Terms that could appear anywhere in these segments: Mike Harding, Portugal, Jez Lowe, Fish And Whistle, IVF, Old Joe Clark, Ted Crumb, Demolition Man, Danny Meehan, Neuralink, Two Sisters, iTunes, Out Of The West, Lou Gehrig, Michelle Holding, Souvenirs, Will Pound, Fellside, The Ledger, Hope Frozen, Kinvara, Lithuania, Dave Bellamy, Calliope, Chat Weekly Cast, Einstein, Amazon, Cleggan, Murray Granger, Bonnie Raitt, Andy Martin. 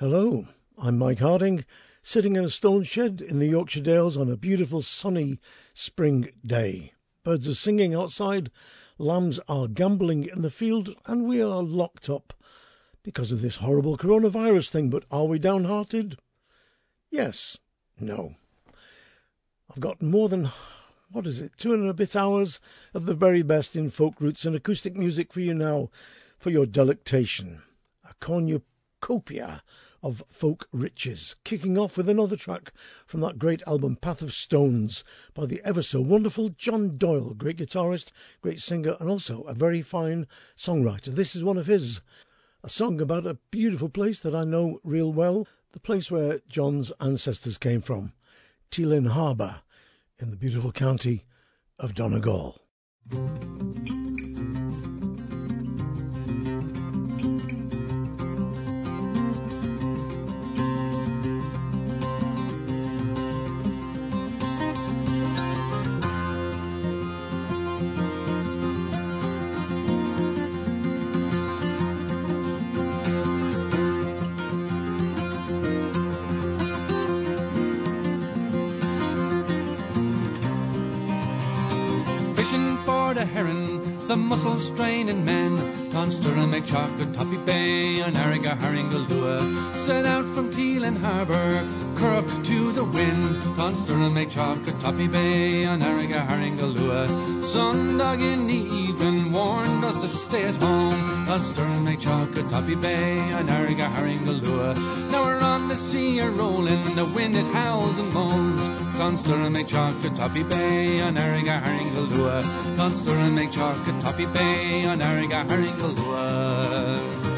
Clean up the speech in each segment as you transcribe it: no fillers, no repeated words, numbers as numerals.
Hello, I'm Mike Harding, sitting in a stone shed in the Yorkshire Dales on a beautiful sunny spring day. Birds are singing outside, lambs are gambolling in the field, and we are locked up because of this horrible coronavirus thing. But are we downhearted? Yes. No. I've got more than, 2 and a bit hours of the very best in folk roots and acoustic music for you now, for your delectation. A cornucopia of folk riches, kicking off with another track from that great album Path of Stones by the ever so wonderful John Doyle, great guitarist, great singer, and also a very fine songwriter. This is one of his, a song about a beautiful place that I know real well, the place where John's ancestors came from, Teelin Harbour in the beautiful county of Donegal. Muscle straining men, Tonstra, McCharka, Toppy Bay, and Ariga, Haringalua, set out from Teelin Harbour, Curragh to the wind, Tonstra, McCharka, Toppy Bay, and Ariga, Haringalua, Sundog in the evening warned us to stay at home, Tonstra, McCharka, Toppy Bay, and Ariga, Haringalua. Now we're on the sea a rolling, the wind it howls and moans. Tonstra and McCharka, Toppy Bay, and Ariga, Haringalua. Tonstra and McCharka, Toppy Bay, and Ariga, Haringalua.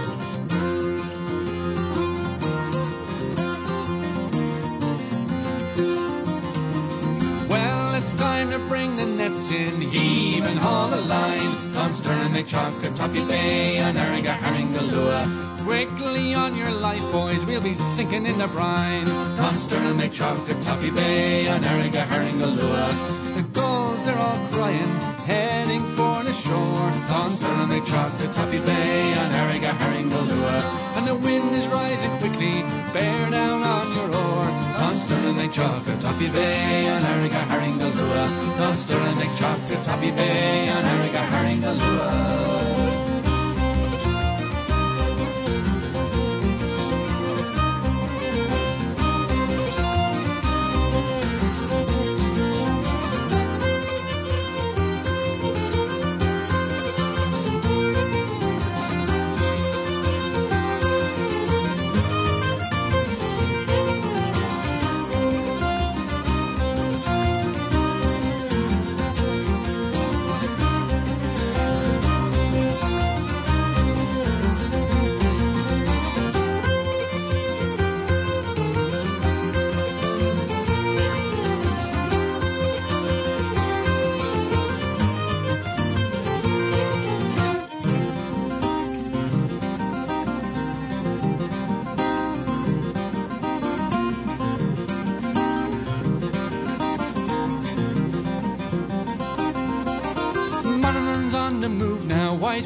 Time to bring the nets in, heave and haul a line. Tonstra and McCharka, Toppy Bay, and Ariga, Haringalua. Quickly on your life, boys, we'll be sinking in the brine. Tonstra and McCharka, Toppy Bay, and Ariga, Haringalua. The gulls, they're all crying, heading for the shore. Tonstra and McCharka, Toppy Bay, and Ariga, Haringalua. And the wind is rising quickly, bear down on your oar. Tonstra and McCharka, Toppy Bay, and Ariga, Haringalua. Tonstra and McCharka, Toppy Bay, and Ariga, Haringalua.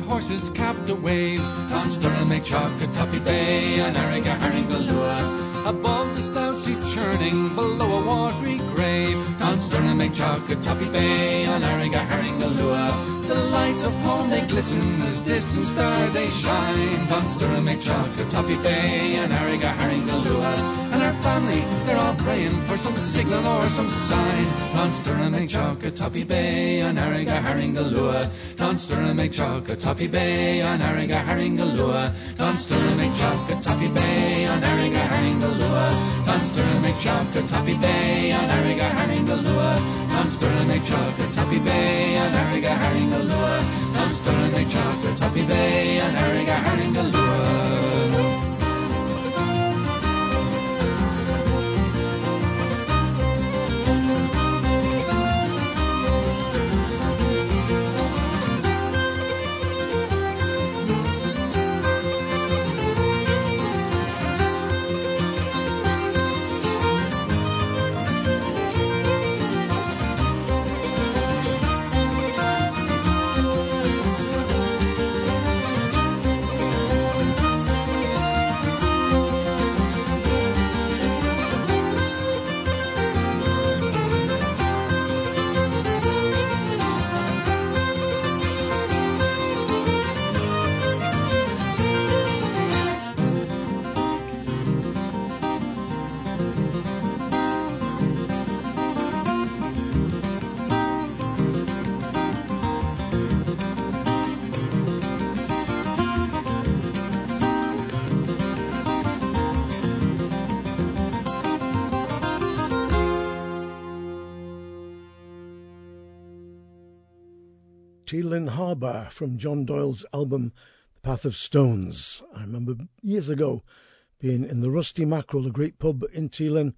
Horses cap the waves, Tonstra and McCharka, Toppy Bay, and Ariga, Haringalua. Above the stout sea churning, below a watery grave, Tonstra and McCharka, Toppy Bay, and Ariga, Haringalua. The lights of home they glisten as distant stars they shine, Tonstra and McCharka, Toppy Bay, and Ariga, Haringalua. And our family, they're all praying for some signal or some sign. Tonstra and McCharka, Toppy Bay, and Ariga, Haringalua. Tonstra and McCharka, Toppy Bay, and Ariga, Haringalua. Tonstra and McCharka, Toppy Bay, and Ariga, Haringalua. Tonstra and McCharka, Toppy Bay, and Ariga, Haringalua. Tonstra and McCharka, Toppy Bay, and Ariga, Haringalua. Tonstra and McCharka, Toppy Bay, and Ariga, Haringalua. Teelin Harbour from John Doyle's album The Path of Stones. I remember years ago being in the Rusty Mackerel, a great pub in Teelin,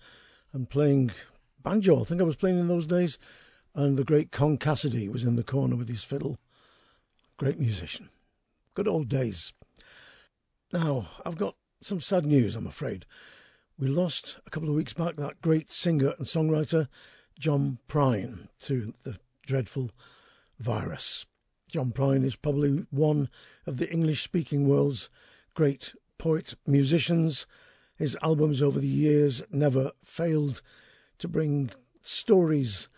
and playing banjo. I think I was playing in those days, and the great Con Cassidy was in the corner with his fiddle. Great musician. Good old days. Now, I've got some sad news, I'm afraid. We lost, a couple of weeks back, that great singer and songwriter John Prine to the dreadful virus. John Prine is probably one of the English-speaking world's great poet-musicians. His albums over the years never failed to bring stories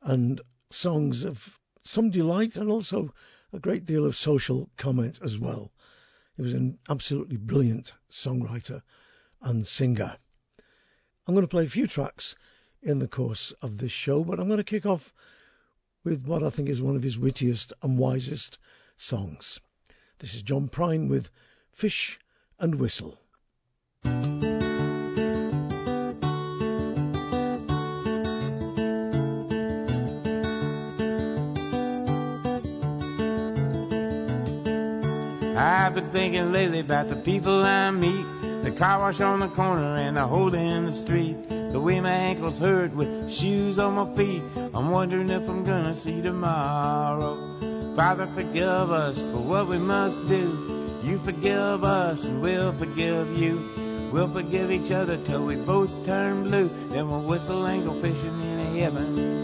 and songs of some delight and also a great deal of social comment as well. He was an absolutely brilliant songwriter and singer. I'm going to play a few tracks in the course of this show, but I'm going to kick off with what I think is one of his wittiest and wisest songs. This is John Prine with Fish and Whistle. I've been thinking lately about the people I meet, the car wash on the corner and the hole in the street, the way my ankles hurt with shoes on my feet. I'm wondering if I'm gonna see tomorrow. Father, forgive us for what we must do. You forgive us and we'll forgive you. We'll forgive each other till we both turn blue. Then we'll whistle and go fishing in heaven.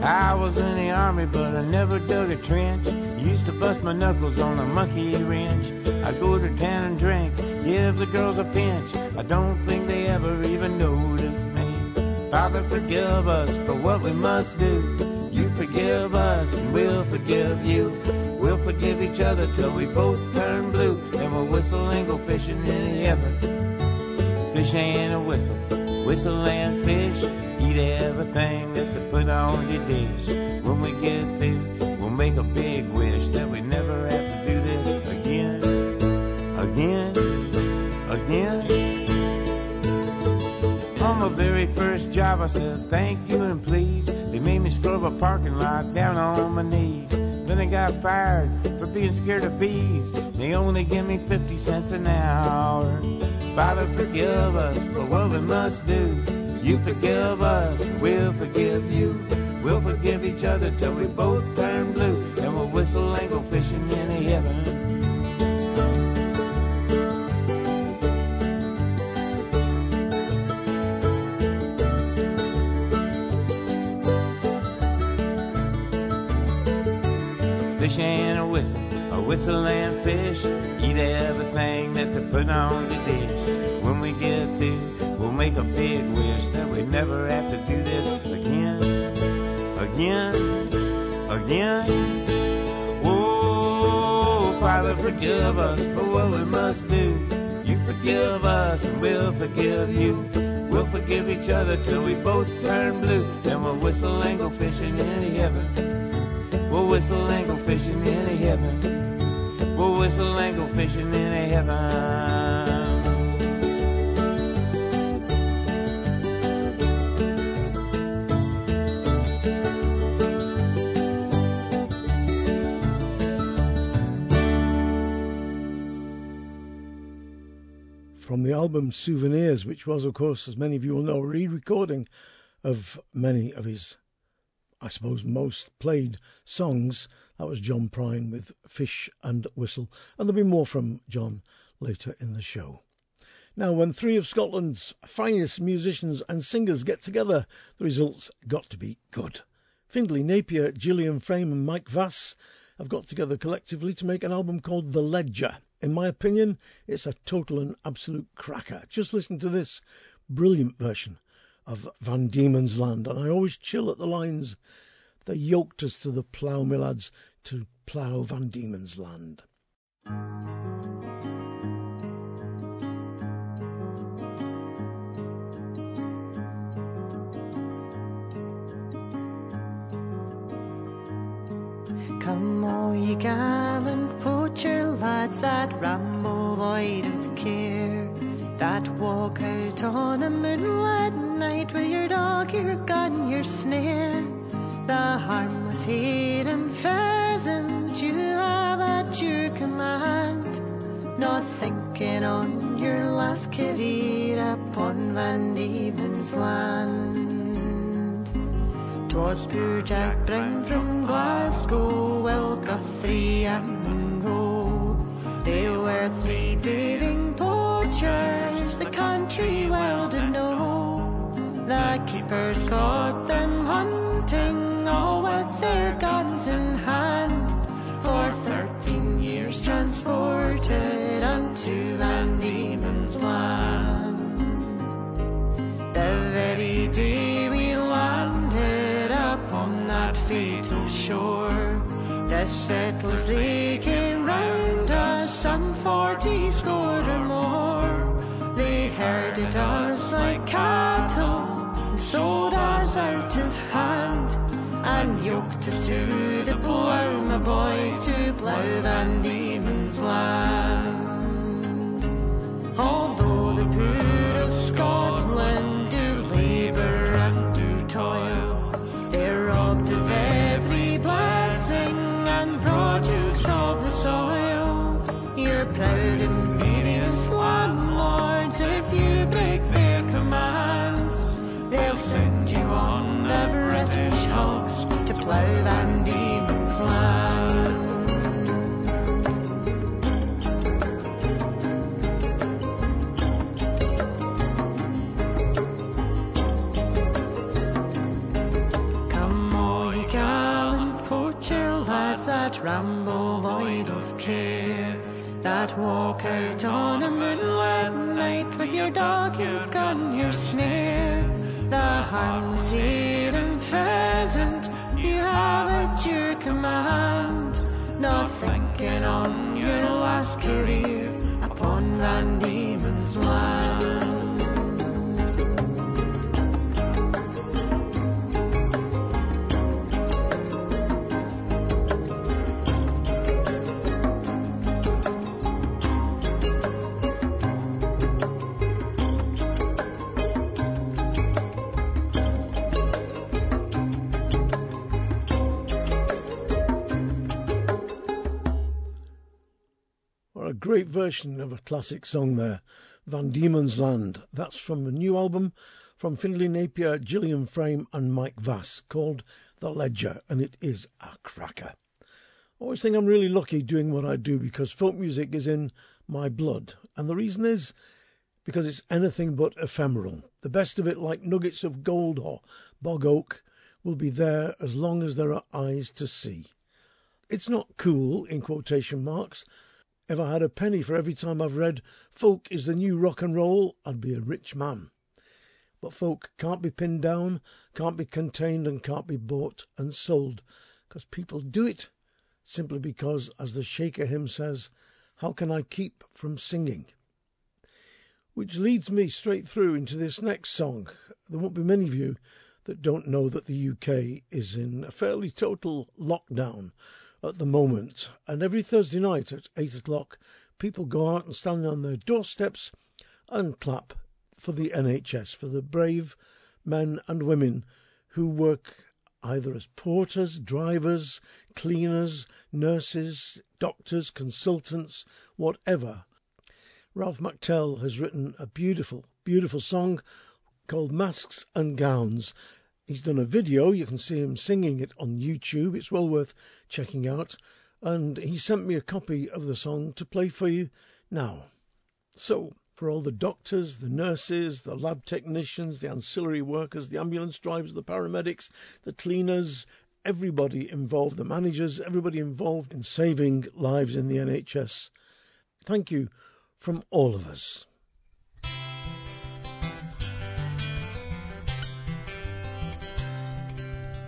I was in the army, but I never dug a trench. Used to bust my knuckles on a monkey wrench. I go to town and drink, give the girls a pinch. I don't think they ever even notice me. Father, forgive us for what we must do. You forgive us and we'll forgive you. We'll forgive each other till we both turn blue. Then we'll whistle and go fishing in heaven. Fish and a whistle, whistle and fish. Eat everything that they put on your dish. When we get through, we'll make a big wish that we never have to do this again, again, again. On my very first job, I said thank you and please. They made me scrub a parking lot down on my knees. Then I got fired for being scared of bees. They only give me 50 cents an hour. Father, forgive us for what we must do. You forgive us, we'll forgive you. We'll forgive each other till we both turn blue. And we'll whistle and go fishing in heaven. Fish and a whistle and fish. Eat everything that they put on your dish. When we get through, we'll make a big wish that we never have to do this again, again, again. Oh, Father, forgive us for what we must do. You forgive us and we'll forgive you. We'll forgive each other till we both turn blue. Then we'll whistle and go fishing in heaven. We'll whistle and go fishing in heaven. We'll whistle and go fishing in heaven. From the album Souvenirs, which was, of course, as many of you will know, a re-recording of many of his, I suppose, most played songs. That was John Prine with Fish and Whistle. And there'll be more from John later in the show. Now, when three of Scotland's finest musicians and singers get together, the results got to be good. Findlay Napier, Gillian Frame and Mike Vass have got together collectively to make an album called The Ledger. In my opinion, it's a total and absolute cracker. Just listen to this brilliant version of Van Diemen's Land, and I always chill at the lines, they yoked us to the plough, my lads, to plough Van Diemen's Land. Come all ye gallant poacher lads, that ramble void of care, that walk out on a moonlit night with your dog, your gun, your snare. The harmless hare and pheasant you have at your command, not thinking on your last career upon Van Diemen's Land. 'Twas poor Jack Prine from Glasgow, well Guthrie and Munro, they were three daring poachers the country well did know. The keepers caught them hunting, all with their guns in hand, for 13 years transported unto Van Diemen's Land. The very day we landed upon that fatal shore, the settlers they came round us, some 40 score or more. They herded us like cattle and sold us out of hand, and yoked us to the plough, my boys, to plough Van Diemen's Land. Although the poor of Scotland do labour and do toil, they're robbed of every blessing and produce of the soil. You're proud, imperious landlords, if you break their commands, they'll send you on the British hogs to plough Van Diemen's Land. Come all ye gallant poacher lads, that ramble void of care, that walk out on a moonlit night with your dog, your gun, your snare. The harmless hare and pheasant you have at your command, not thinking on your last career upon Van Diemen's Land. Great version of a classic song there, Van Diemen's Land. That's from a new album from Findlay Napier, Gillian Frame and Mike Vass, called The Ledger, and it is a cracker. I always think I'm really lucky doing what I do, because folk music is in my blood, and the reason is because it's anything but ephemeral. The best of it, like nuggets of gold or bog oak, will be there as long as there are eyes to see. It's not cool, in quotation marks. If I had a penny for every time I've read folk is the new rock and roll, I'd be a rich man. But folk can't be pinned down, can't be contained and can't be bought and sold, because people do it simply because, as the Shaker hymn says, how can I keep from singing? Which leads me straight through into this next song. There won't be many of you that don't know that the UK is in a fairly total lockdown at the moment, and every Thursday night at 8 o'clock people go out and stand on their doorsteps and clap for the NHS, for the brave men and women who work either as porters, drivers, cleaners, nurses, doctors, consultants, whatever. Ralph McTell has written a beautiful, beautiful song called Masks and Gowns. He's done a video, you can see him singing it on YouTube, it's well worth checking out, and he sent me a copy of the song to play for you now. So, for all the doctors, the nurses, the lab technicians, the ancillary workers, the ambulance drivers, the paramedics, the cleaners, everybody involved, the managers, everybody involved in saving lives in the NHS, thank you from all of us.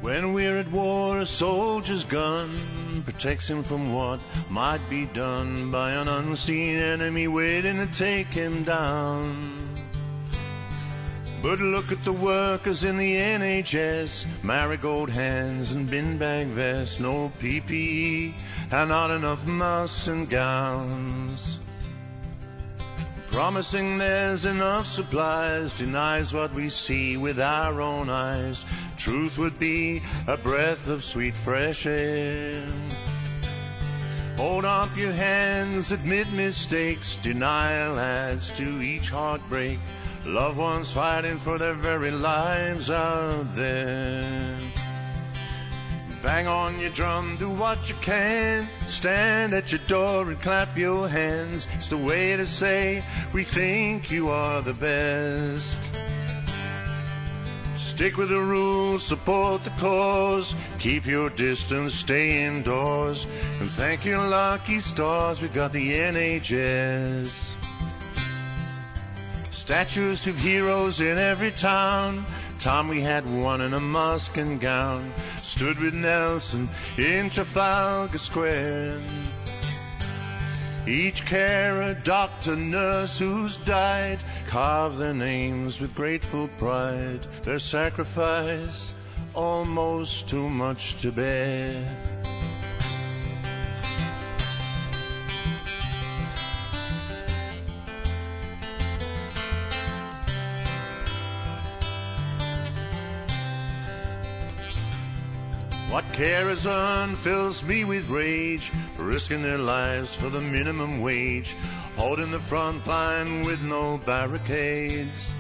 When we're at war, a soldier's gun protects him from what might be done by an unseen enemy waiting to take him down. But look at the workers in the NHS, marigold hands and bin bag vests, no PPE, and not enough masks and gowns. Promising there's enough supplies, denies what we see with our own eyes. Truth would be a breath of sweet fresh air. Hold up your hands, admit mistakes, denial adds to each heartbreak. Loved ones fighting for their very lives out there. Bang on your drum, do what you can. Stand at your door and clap your hands. It's the way to say, we think you are the best. Stick with the rules, support the cause. Keep your distance, stay indoors. And thank your lucky stars, we've got the NHS. Statues of heroes in every town. Time we had one in a mask and gown. Stood with Nelson in Trafalgar Square. Each carer, doctor, nurse who's died, carved their names with grateful pride. Their sacrifice, almost too much to bear. What carers earn fills me with rage, risking their lives for the minimum wage, holding the front line with no barricades.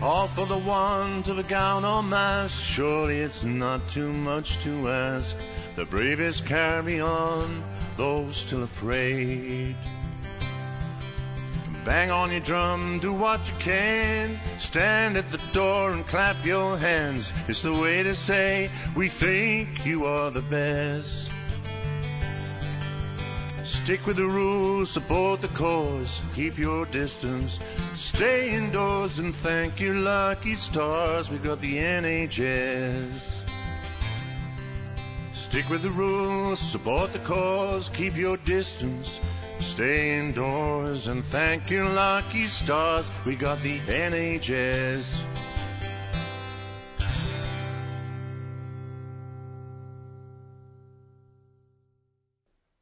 All for the want of a gown or mask, surely it's not too much to ask. The bravest carry on, those still afraid. Bang on your drum, do what you can. Stand at the door and clap your hands. It's the way to say, we think you are the best. Stick with the rules, support the cause. Keep your distance, stay indoors. And thank your lucky stars, we got the NHS. Stick with the rules, support the cause. Keep your distance, stay indoors, and thank you lucky stars, we got the NHS.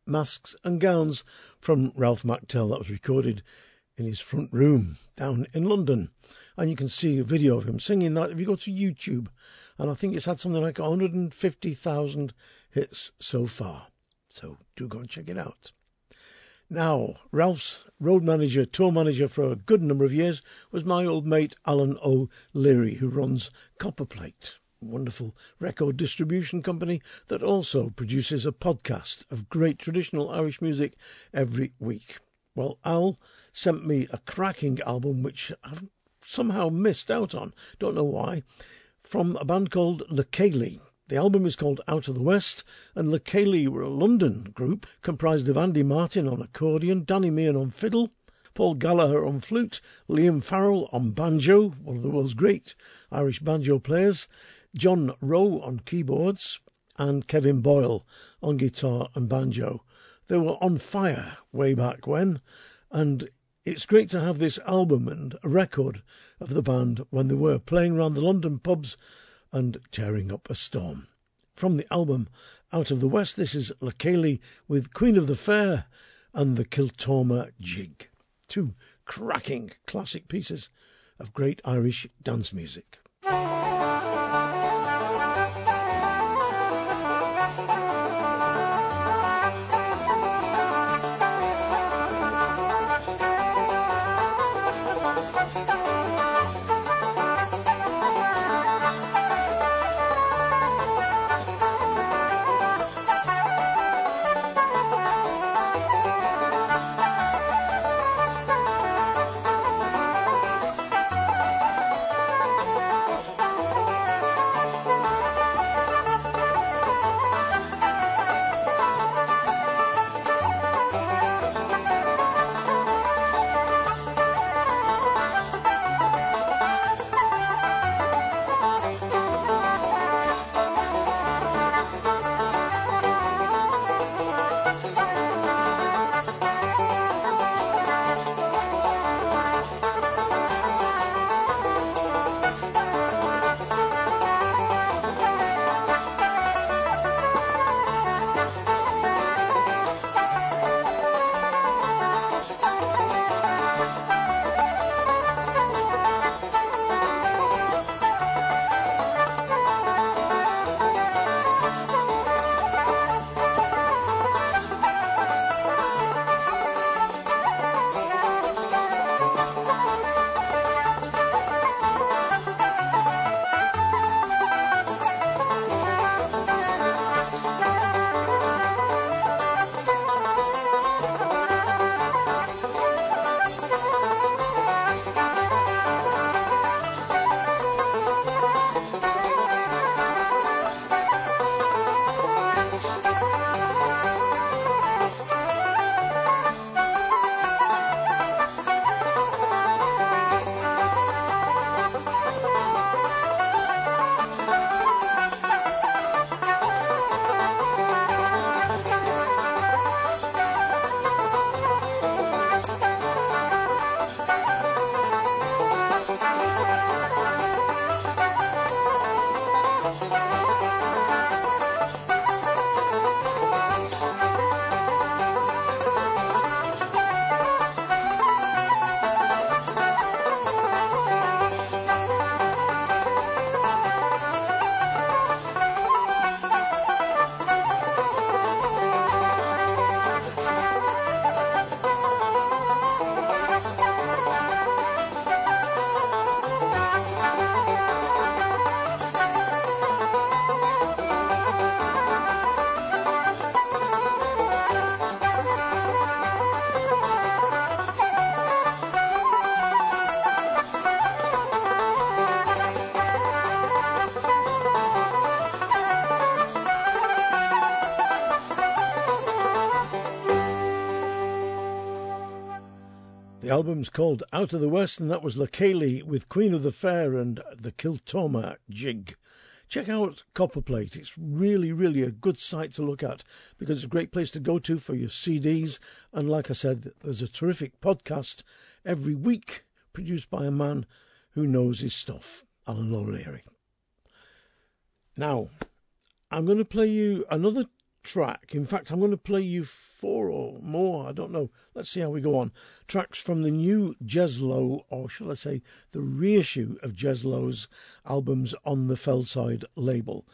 Masks and Gowns from Ralph McTell. That was recorded in his front room down in London. And you can see a video of him singing that if you go to YouTube. And I think it's had something like 150,000 hits so far. So do go and check it out. Now, Ralph's road manager, tour manager for a good number of years was my old mate Alan O'Leary, who runs Copperplate, a wonderful record distribution company that also produces a podcast of great traditional Irish music every week. Well, Al sent me a cracking album which I've somehow missed out on, don't know why, from a band called Le Cheile. The album is called Out of the West, and Le Cheile were a London group comprised of Andy Martin on accordion, Danny Meehan on fiddle, Paul Gallagher on flute, Liam Farrell on banjo, one of the world's great Irish banjo players, John Rowe on keyboards, and Kevin Boyle on guitar and banjo. They were on fire way back when, and it's great to have this album and a record of the band when they were playing around the London pubs and tearing up a storm. From the album Out of the West, this is Le Cheile with Queen of the Fair and the Kiltormer Jig. Two cracking classic pieces of great Irish dance music. album's called Out of the West, and that was Le Cheile with Queen of the Fair and the Kiltormer Jig. Check out Copperplate. It's really, really a good site to look at because it's a great place to go to for your CDs. And like I said, there's a terrific podcast every week produced by a man who knows his stuff, Alan O'Leary. Now, I'm going to play you another track. In fact, I'm going to play you four or more, I don't know. Let's see how we go on. Tracks from the new Jez Lowe, or shall I say the reissue of Jez Lowe's albums on the Fellside label.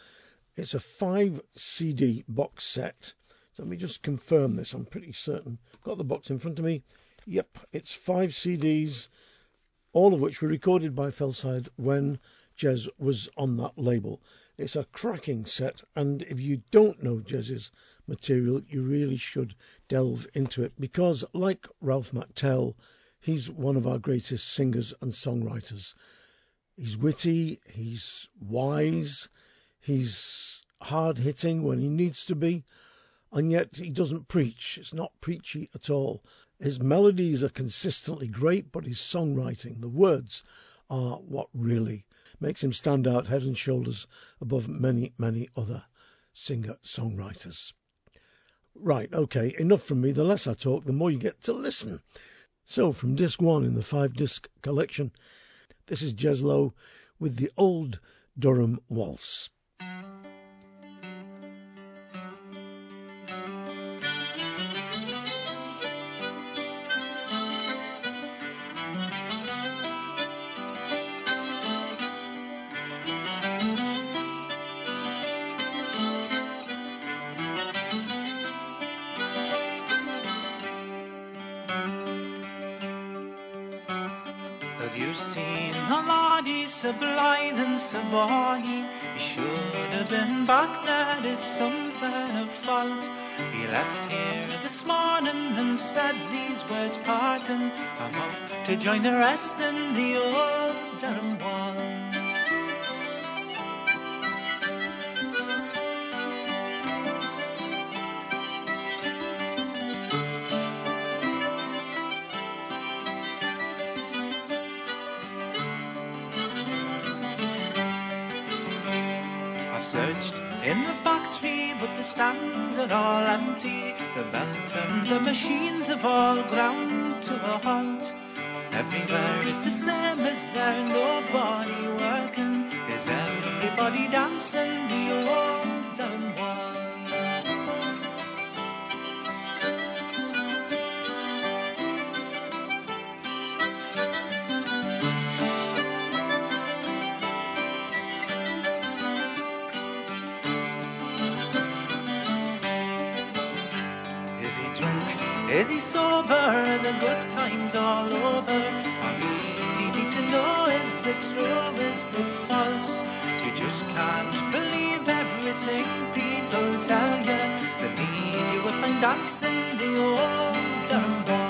It's a 5 CD box set. So let me just confirm this. I'm pretty certain. Got the box in front of me. Yep, it's 5 CDs, all of which were recorded by Fellside when Jez was on that label. It's a cracking set, and if you don't know Jez's material, you really should delve into it because, like Ralph McTell, he's one of our greatest singers and songwriters. He's witty, he's wise, he's hard-hitting when he needs to be, and yet he doesn't preach. It's not preachy at all. His melodies are consistently great, but his songwriting, the words, are what really makes him stand out head and shoulders above many, many other singer-songwriters. Right, okay, enough from me. The less I talk, the more you get to listen. So from disc one in the 5-disc collection, this is Jez Lowe with the Old Durham Waltz. Savani, he should have been back there. It's something of fault. He left here this morning and said these words parting. I'm off to join the rest in the old Durham Wall. Stands are all empty, the belt and the machines have all ground to a halt. Everywhere is the same, is there nobody working? Is everybody dancing the old Durham Waltz? Is he sober? The good time's all over. I really need to know, is it true, is it false? You just can't believe everything people tell you. They need you if I'm dancing the old Durham Waltz.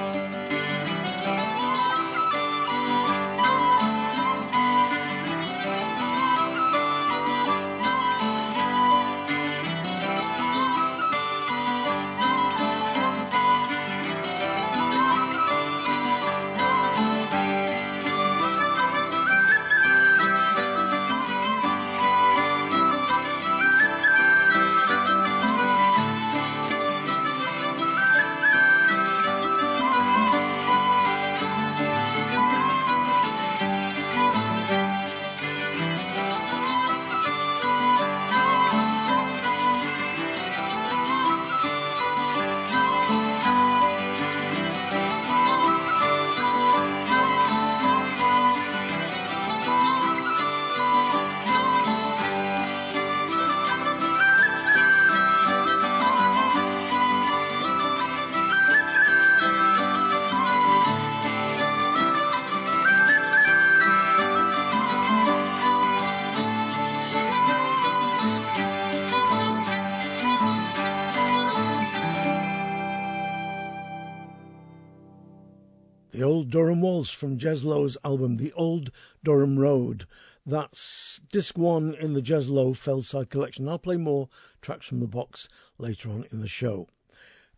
Durham Waltz from Jez Lowe's album The Old Durham Road. That's disc one in the Jez Lowe Fellside collection. I'll play more tracks from the box later on in the show.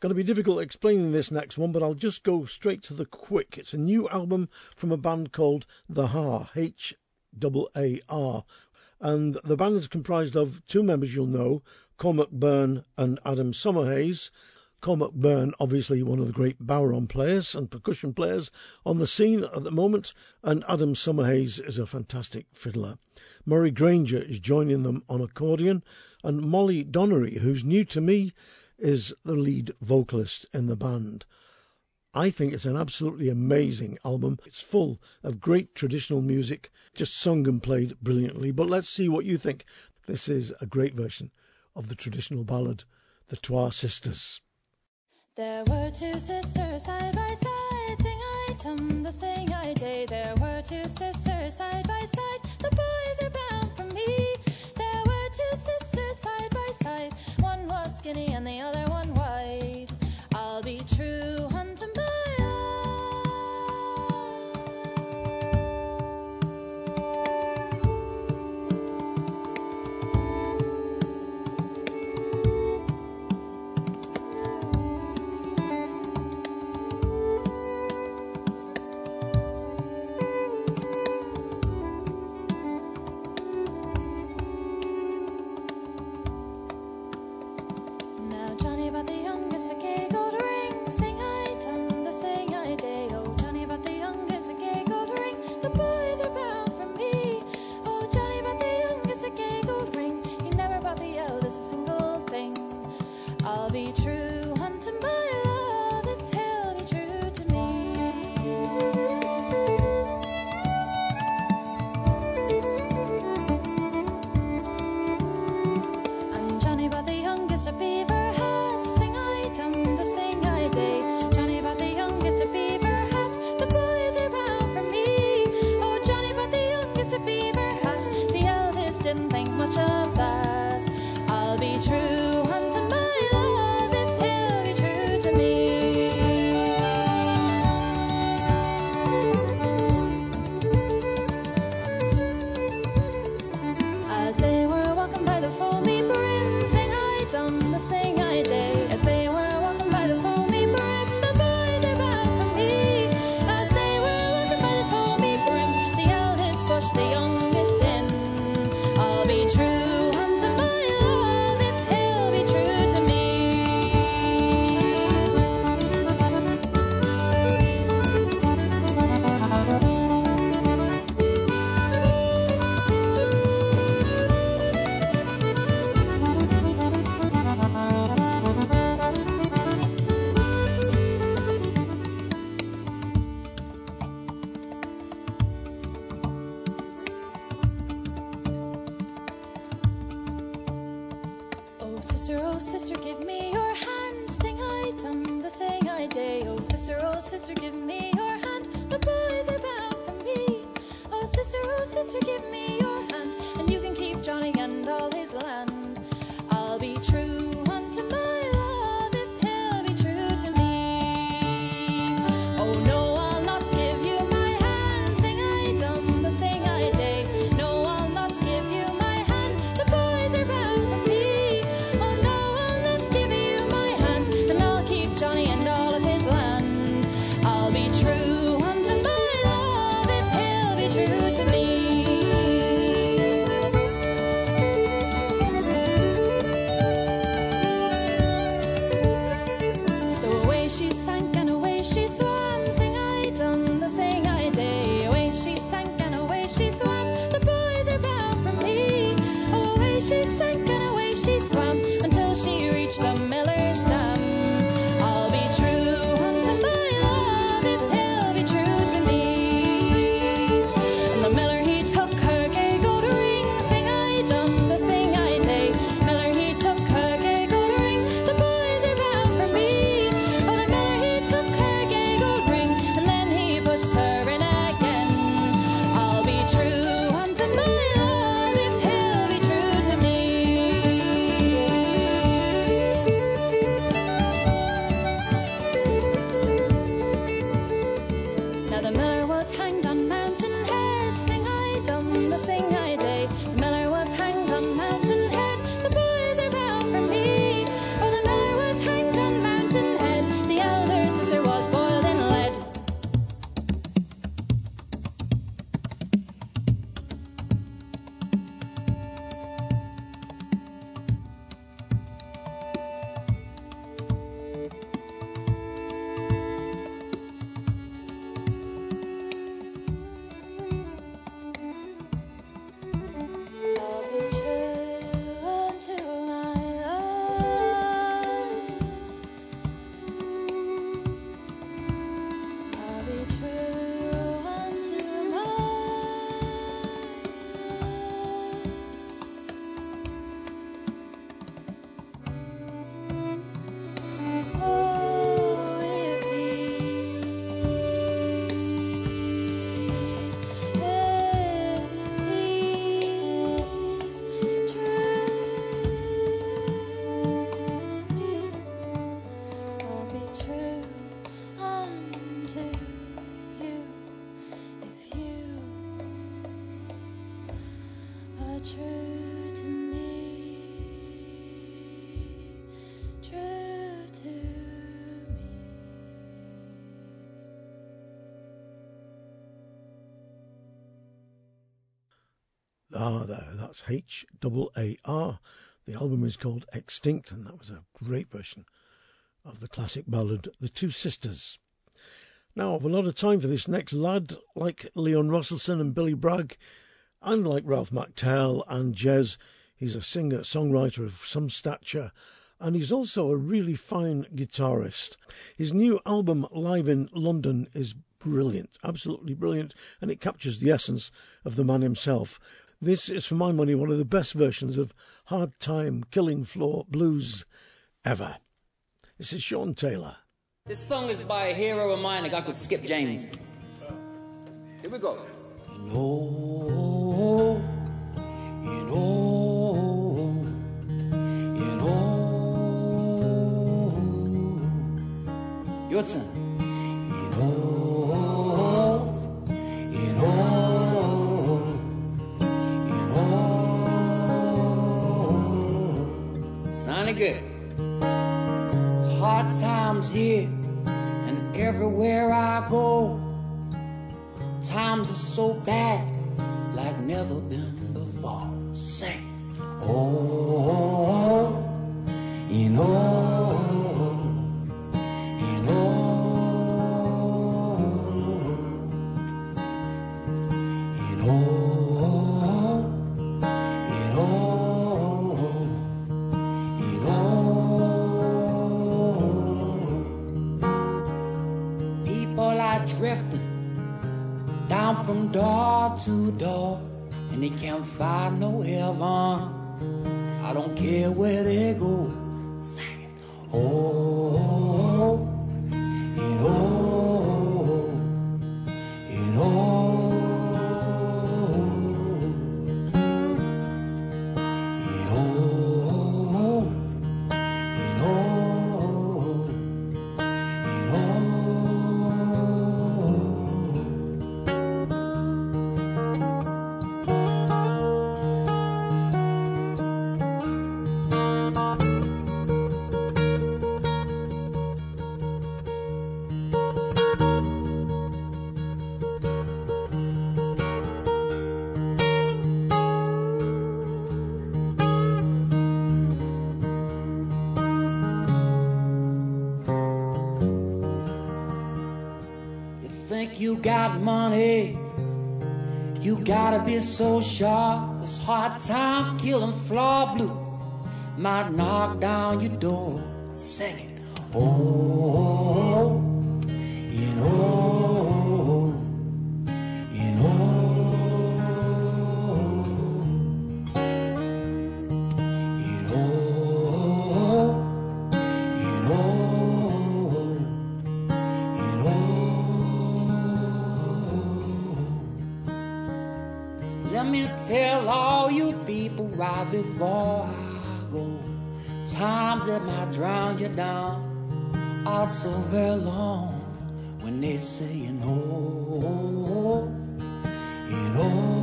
Going to be difficult explaining this next one, but I'll just go straight to the quick. It's a new album from a band called The Haar, H-A-A-R. And the band is comprised of two members you'll know, Cormac Byrne and Adam Summerhayes. Cormac Byrne, obviously one of the great bowron players and percussion players on the scene at the moment, and Adam Summerhayes is a fantastic fiddler. Murray Granger is joining them on accordion, and Molly Donnery, who's new to me, is the lead vocalist in the band. I think it's an absolutely amazing album. It's full of great traditional music, just sung and played brilliantly, but let's see what you think. This is a great version of the traditional ballad, The Two Sisters. There were two sisters side by side, sing item the same day. There were two sisters side by side, the boys are bound for me. There were two sisters side by side, one was skinny and the other one wide. I'll be true unto my be true unto my love if he'll be true to me. Ah, there, that's H-A-A-R. The album is called Extinct, and that was a great version of the classic ballad, The Two Sisters. Now, I've a lot of time for this next lad. Like Leon Russellson and Billy Bragg, and like Ralph McTell and Jez, he's a singer-songwriter of some stature, and he's also a really fine guitarist. His new album, Live In London, is brilliant, absolutely brilliant, and it captures the essence of the man himself. This is, for my money, one of the best versions of Hard Time Killing Floor Blues ever. This is Sean Taylor. This song is by a hero of mine, a guy called Skip James. Here we go. You know. Your turn. Sounded good. It's hard times here and everywhere I go. Times are so bad, like never been before. Say, you know, you know. From door to door, and they can't find no heaven. I don't care where they go. Sing it. You got money, you gotta be so sharp. This hard time killing floor blue might knock down your door. Sing it. You know, you know, you know. Tell all you people right before I go, times that might drown you down are so very long. When they say, you know, you know, you know.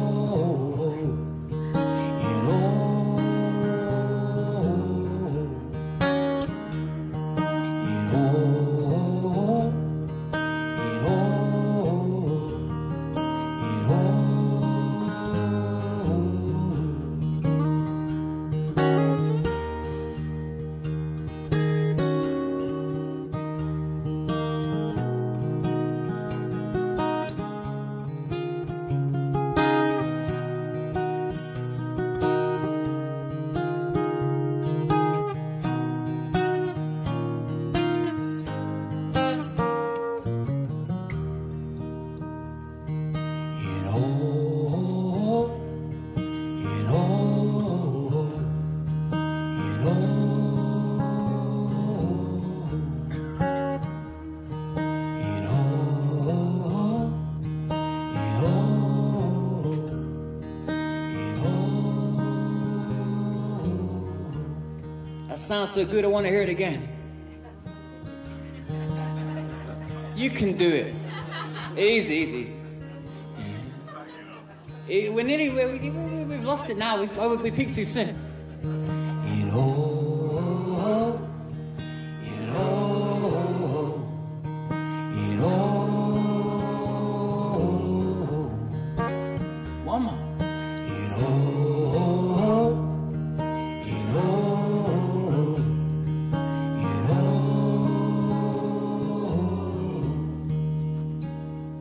Sounds so good, I want to hear it again. You can do it. Easy, easy. We've lost it now. We peaked too soon.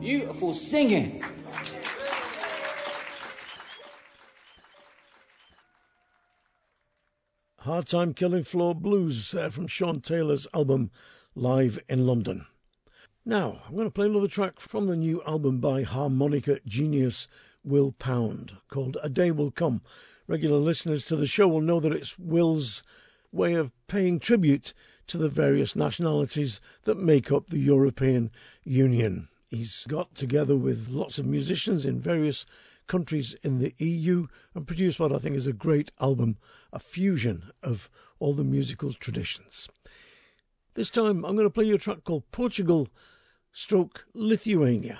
Beautiful singing. Hard Time Killing Floor Blues from Sean Taylor's album Live in London. Now, I'm going to play another track from the new album by harmonica genius Will Pound called A Day Will Come. Regular listeners to the show will know that it's Will's way of paying tribute to the various nationalities that make up the European Union. He's got together with lots of musicians in various countries in the EU and produced what I think is a great album, a fusion of all the musical traditions. This time I'm going to play you a track called Portugal / Lithuania.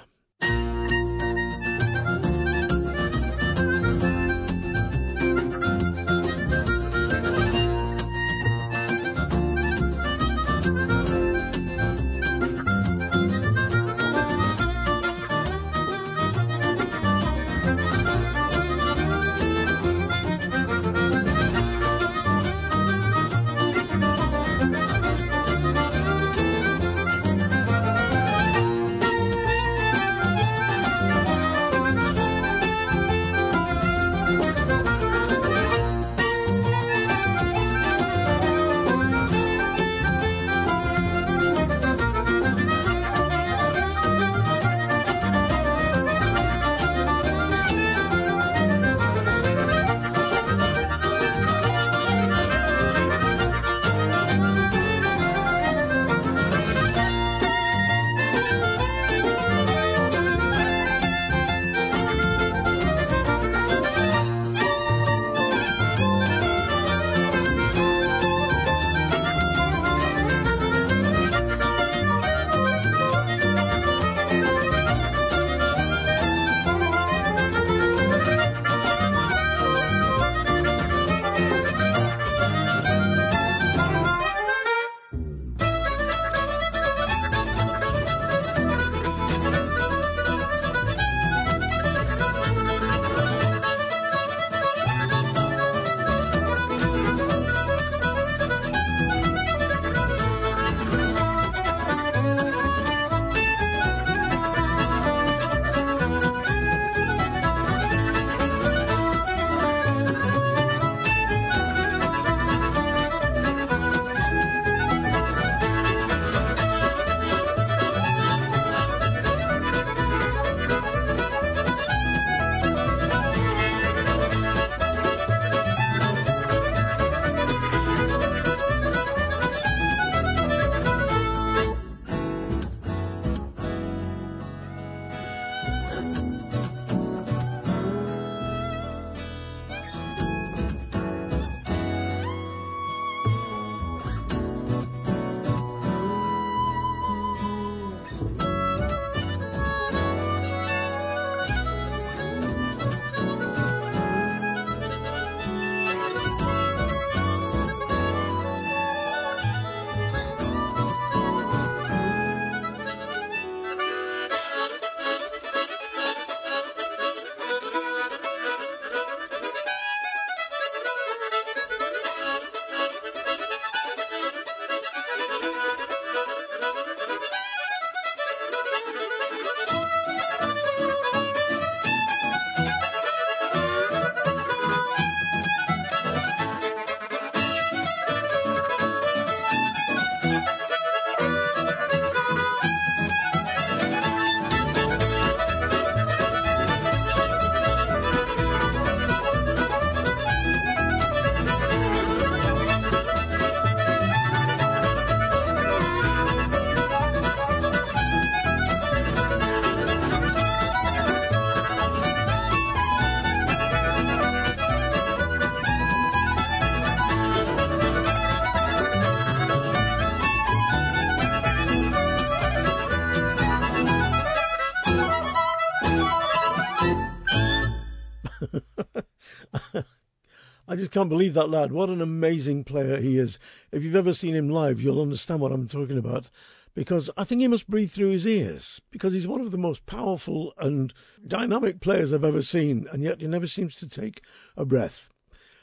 I just can't believe that lad. What an amazing player he is. If you've ever seen him live, you'll understand what I'm talking about, because I think he must breathe through his ears, because he's one of the most powerful and dynamic players I've ever seen, and yet he never seems to take a breath.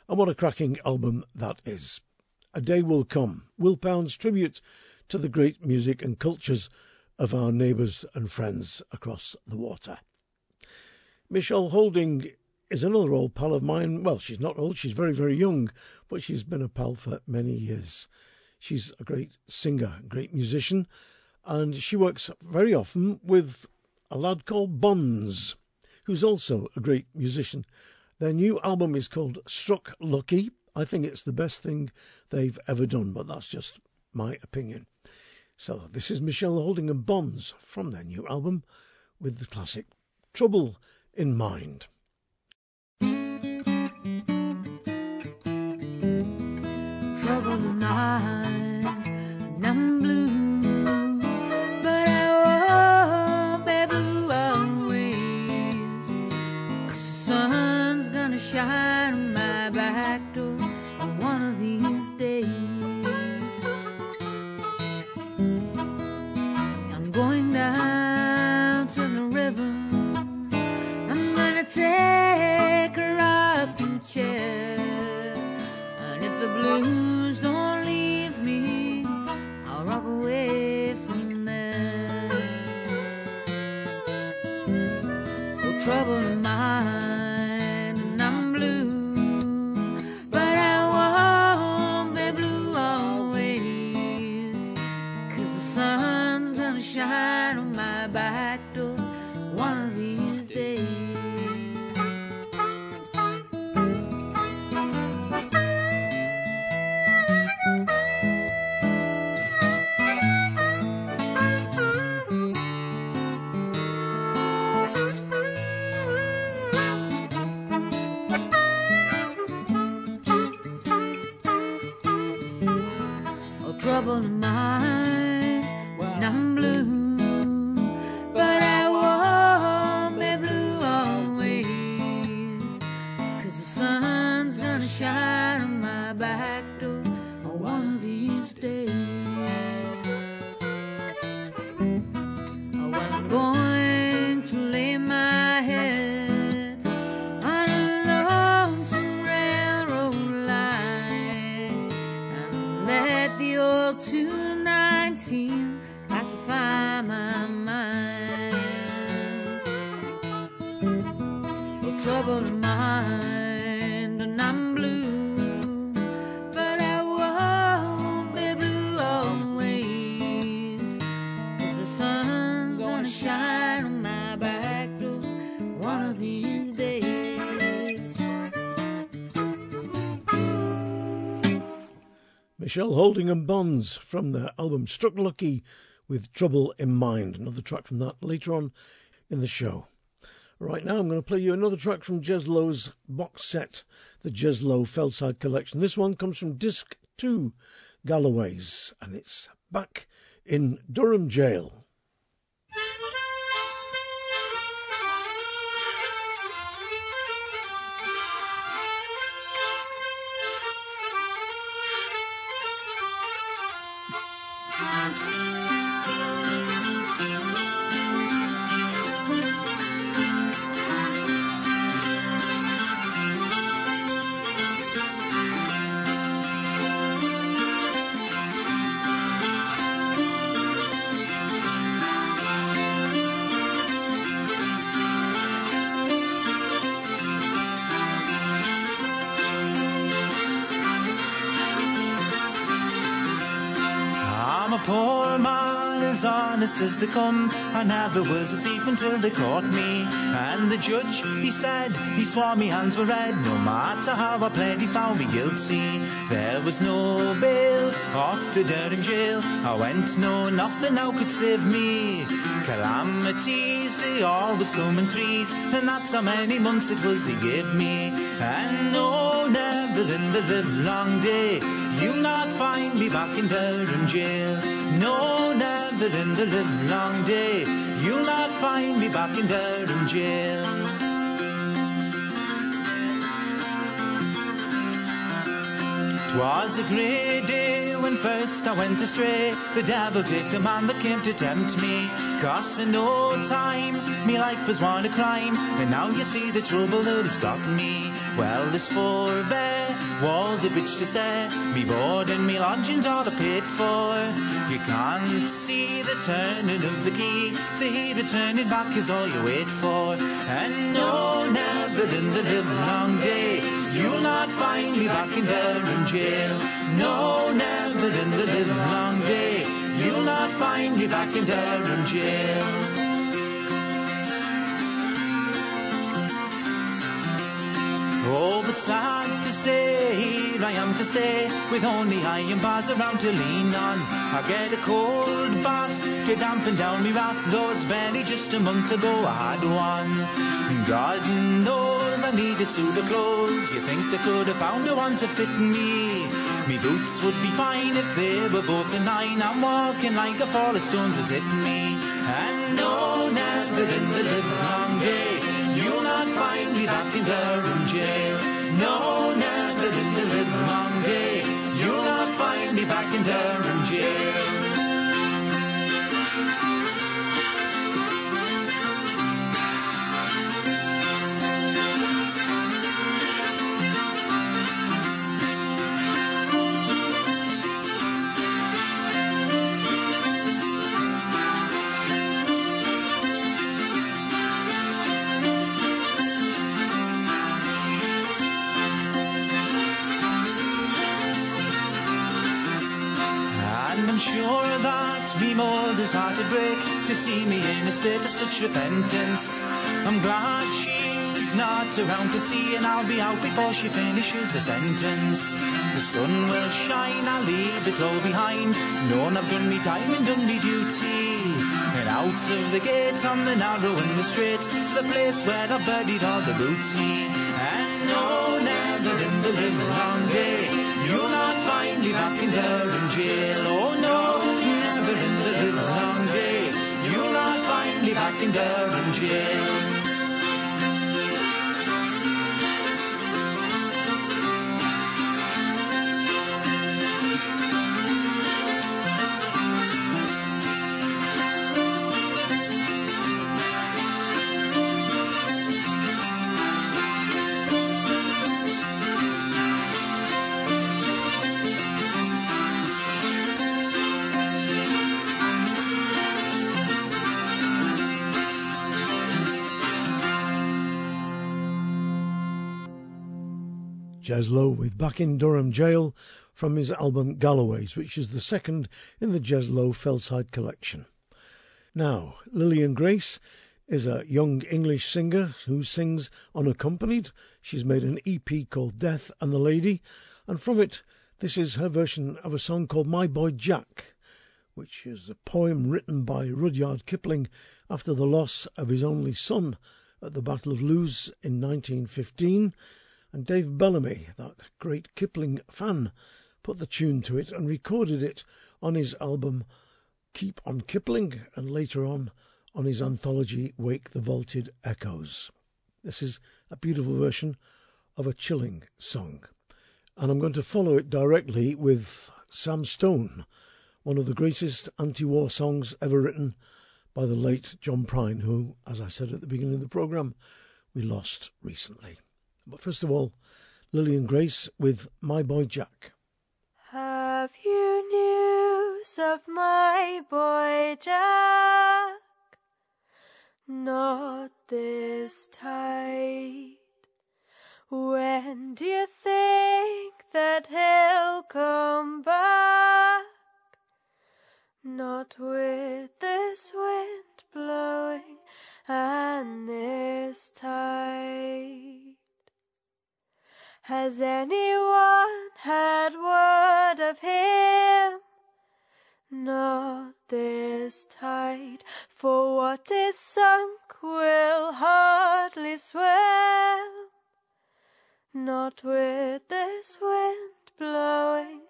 And what a cracking album that is. A day will come. Will Pound's tribute to the great music and cultures of our neighbours and friends across the water. Michelle Holding is another old pal of mine. Well, she's not old, she's very, very young, but she's been a pal for many years. She's a great singer, great musician, and she works very often with a lad called Bonds, who's also a great musician. Their new album is called Struck Lucky. I think it's the best thing they've ever done, but that's just my opinion. So this is Michelle Holding and Bonds from their new album, with the classic Trouble in Mind. Trouble in mind, and I'm blue, but I won't be blue always. The sun's gonna shine on my back door one of these days. I'm going down to the river, I'm gonna take her up to Chester. And if the blues don't leave me, I'll rock away from there. Oh, trouble in mind, and I'm blue, but I won't be blue always, 'cause the sun's gonna shine on my back door one of these days. Trouble in mind, when I'm blue, but I won't be blue always, 'cause the sun's gonna shine on my back door one of these days. When I'm going to lay my head on a lonesome railroad line and let the old 219, I shall find my mind. Oh, trouble in mind, and I'm blue, but I won't be blue always, 'cause the sun's gonna shine on my back door one of these days. Michelle Holding and Bonds from their album Struck Lucky with Trouble in Mind. Another track from that later on in the show. Right now I'm going to play you another track from Jez Lowe's box set, the Jez Lowe Fellside Collection. This one comes from Disc 2, Galloway's, and it's Back in Durham Jail. As they come, and I was a thief until they caught me. And the judge, he said, he swore me hands were red. No matter how I played, he found me guilty. There was no bail, off to Durham jail I went. No, nothing now could save me. Calamities, they always come in threes, and that's how many months it was they gave me. And oh, never in the livelong day you'll not find me back in Durham jail. No, never in the livelong day you'll not find me back in Durham jail. 'Twas a great day when first I went astray. The devil did the man that came to tempt me. 'Cause in no time, me life was one a crime, and now you see the trouble that it's got me. Well, there's four bare walls at which to stare. Me board and me lodgings all I paid for. You can't see the turning of the key, to hear the turning back is all you wait for. And no, never in the livelong day, you'll not find me back in there in jail. No, never in the livelong day, you'll not find me back in there in jail. Oh, but sad to say, here I am to stay, with only iron bars around to lean on. I get a cold bath to dampen down me wrath, though it's barely just a month ago I had one. God knows I need a suit of clothes, you think they could have found a one to fit me. Me boots would be fine if they were both a nine. I'm walking like a fall of stones has hit me. And no, never in the livelong day, you'll not find me back in Durham jail. No, never in the livelong day, you'll not find me back in Durham jail. I'm sure that me mother's heart would break to see me in a state of such repentance. I'm glad she's not around to see, and I'll be out before she finishes her sentence. The sun will shine, I'll leave it all behind, known I've done me time and done me duty. And out of the gate on the narrow and the straight, to the place where I've buried all the booty. And no, never in the livelong day, you'll not find me back in there in jail. Oh no, never in the livelong day, you'll not find me back in there in jail. Jez Lowe with Back in Durham Jail from his album Galloway's, which is the second in the Jez Lowe Fellside Collection. Now, Lillian Grace is a young English singer who sings unaccompanied. She's made an EP called Death and the Lady, and from it, this is her version of a song called My Boy Jack, which is a poem written by Rudyard Kipling after the loss of his only son at the Battle of Loos in 1915. And Dave Bellamy, that great Kipling fan, put the tune to it and recorded it on his album Keep on Kipling, and later on his anthology Wake the Vaulted Echoes. This is a beautiful version of a chilling song. And I'm going to follow it directly with Sam Stone, one of the greatest anti-war songs ever written by the late John Prine, who, as I said at the beginning of the programme, we lost recently. But first of all, Lillian Grace with My Boy Jack. Have you news of my boy Jack? Not this tide. When do you think that he'll come back? Not with this wind blowing and this tide. Has anyone had word of him? Not this tide, for what is sunk will hardly swim. Not with this wind blowing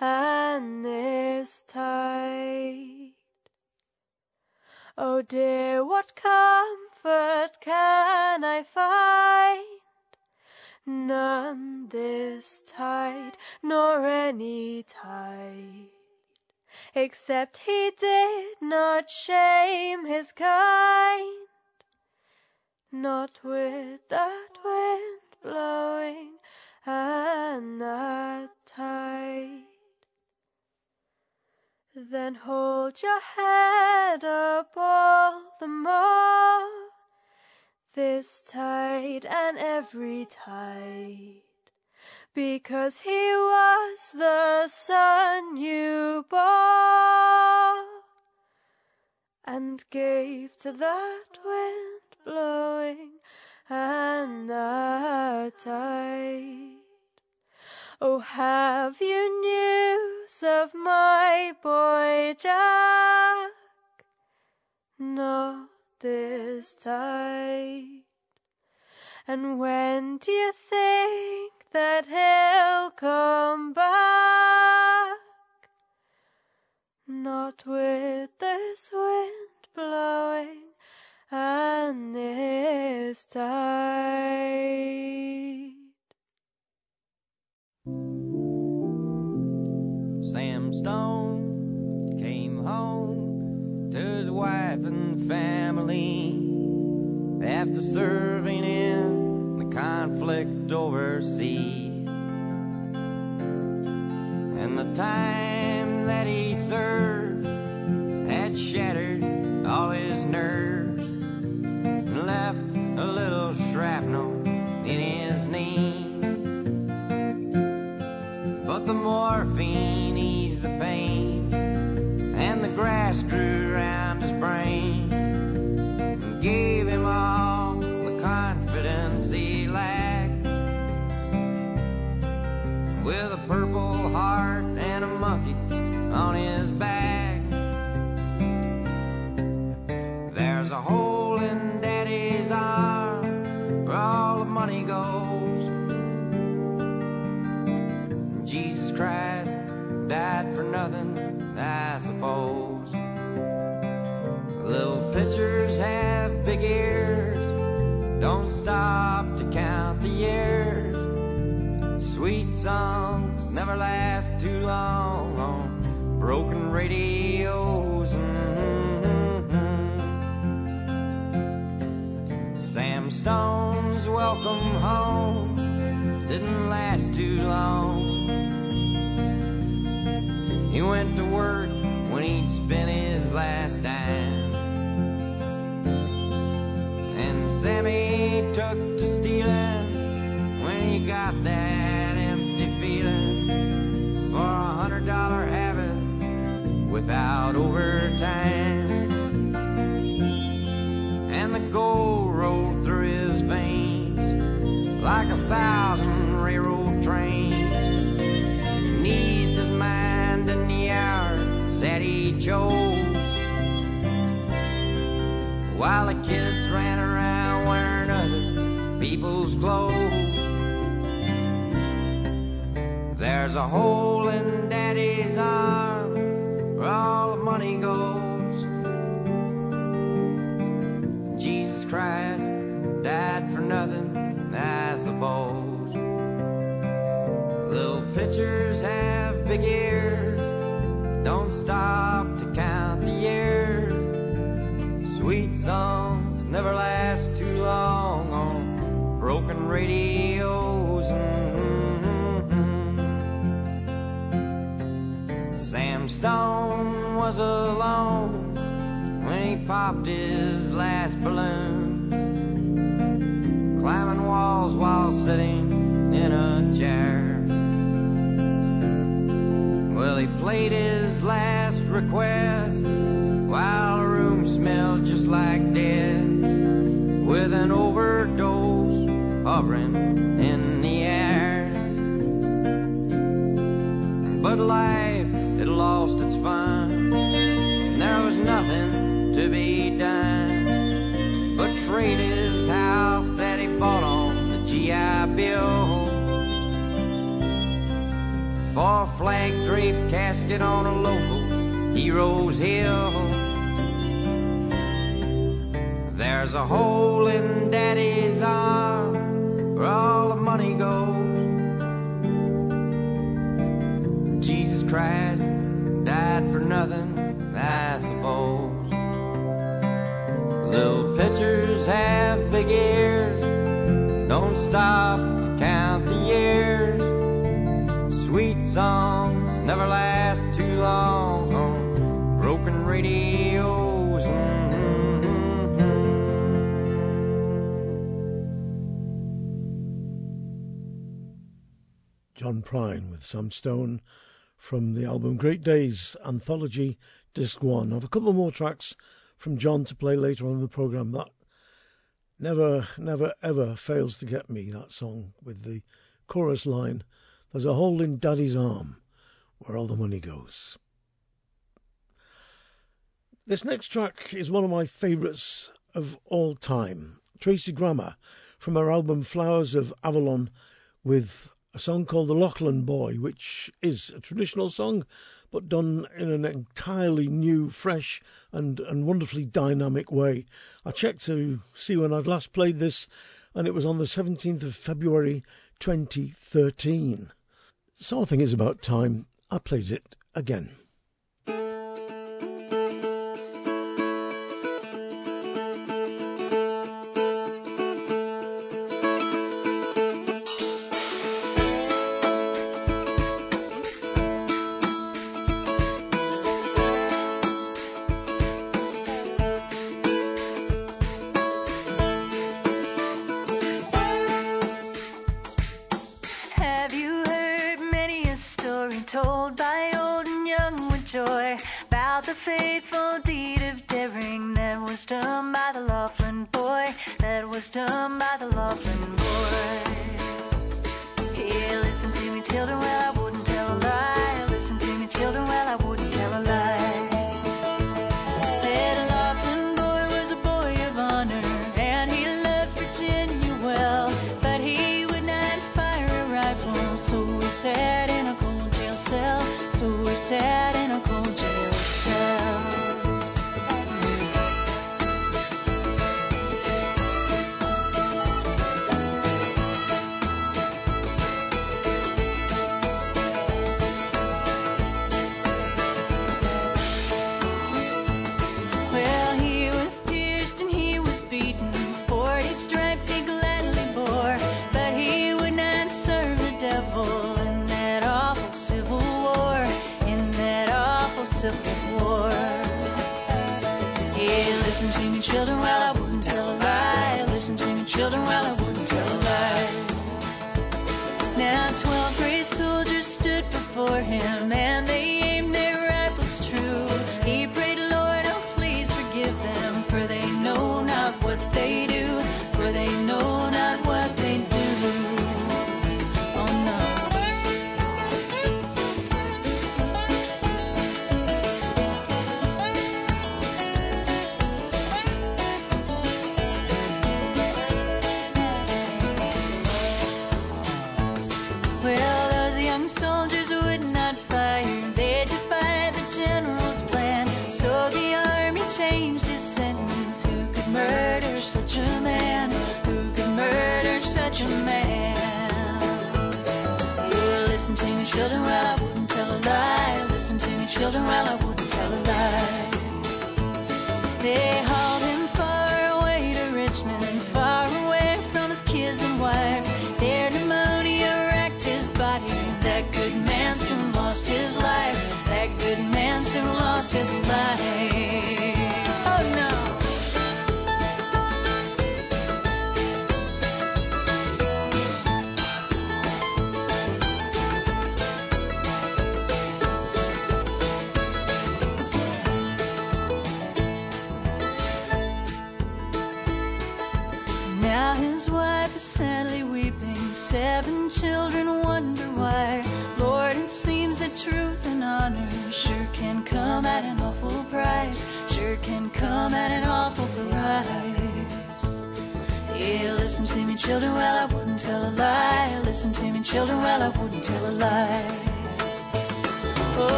and this tide. Oh dear, what comfort can I find? none this tide, nor any tide, except he did not shame his kind, not with that wind blowing and that tide. Then hold your head up all the more, this tide and every tide, because he was the son you bore, and gave to that wind blowing and that tide. Oh, have you news of my boy Jack? Not this tide. And when do you think that he'll come back? Not with this wind blowing and this tide. Sam Stone came home to his wife and family after serving in the conflict overseas. And the time that he served had shattered all his nerves and left a little shrapnel in his knee. But the morphine eased the pain, and the grass grew around his brain, and gave him all the confidence he lacked. With a purple heart and a monkey on his back, there's a hole in Daddy's arm where all the money goes. Jesus Christ died for nothing, I suppose. Little pitchers have big ears, don't stop to count the years. Sweet songs never last too long on broken radios. Mm-hmm. Sam Stone's welcome home didn't last too long. He went to work when he'd spent his last dime, and Sammy took to stealing when he got that empty feeling for $100 habit without overtime. And the gold rolled through his veins like 1,000 railroad trains, and eased his mind in the hours that he chose, while the kids ran around wearing other people's clothes. There's a hole in Daddy's arm where all the money goes. Jesus Christ died for nothing, I suppose. Little pitchers have big ears, don't stop to count the years. Sweet songs never last too long on broken radios. Mm-hmm. Sam Stone was alone when he popped his last balloon, climbing walls while sitting in a chair. Well, he played his last request while the room smelled just like death, with an overdose hovering in the air. But life, it lost its fun, and there was nothing to be done but trade his house that he bought on the GI Bill for a flag-draped casket on a local hero's hill. There's a hole in Daddy's arm where all the money goes. Jesus Christ died for nothing, I suppose. Little pitchers have big ears, don't stop to count the years. Sweet songs never last too long on broken radios. John Prine with Sam Stone from the album Great Days Anthology Disc 1. I have a couple more tracks from John to play later on in the programme. That never ever fails to get me, that song, with the chorus line, "There's a hole in Daddy's arm where all the money goes." This next track is one of my favourites of all time. Tracy Grammer from her album Flowers of Avalon with a song called The Lochlann Boy, which is a traditional song, but done in an entirely new, fresh and wonderfully dynamic way. I checked to see when I'd last played this, and it was on the 17th of February 2013. So I think it's about time I played it again. Done by the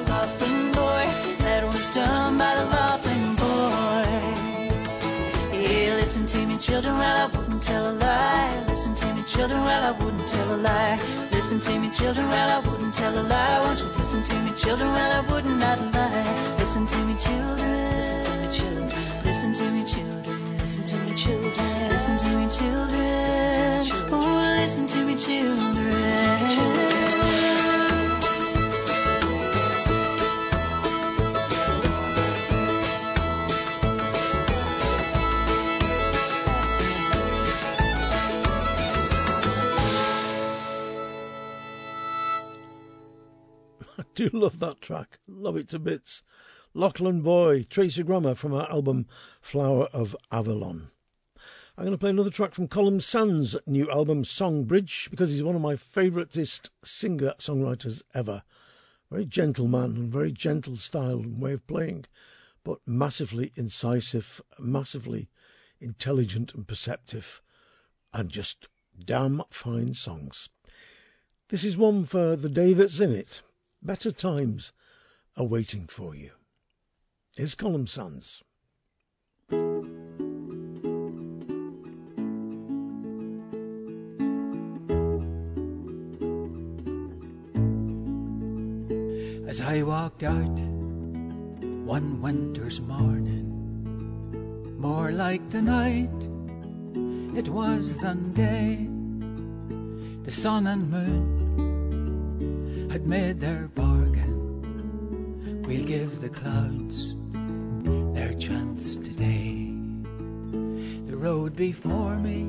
love children, well, I wouldn't tell a lie. Listen to me, children, well, I wouldn't tell a lie. Listen to me, children, well, I wouldn't tell a lie. Won't you listen to me, children, well, I wouldn't not lie. Listen to me, children, listen to me, children, listen to me, children, listen to me, children, listen to me, children, oh, listen to me, children. Do love that track, love it to bits. Lachlan Boy, Tracy Grammer from her album Flower of Avalon. I'm going to play another track from Colum Sands' new album Songbridge, because he's one of my favouriteest singer-songwriters ever. Very gentle man and very gentle style and way of playing, but massively incisive, massively intelligent and perceptive, and just damn fine songs. This is one for the day that's in it. Better times are waiting for you. Here's Colum Sands. As I walked out one winter's morning, more like the night it was than day, the sun and moon had made their bargain. We'll give the clouds their chance today. The road before me,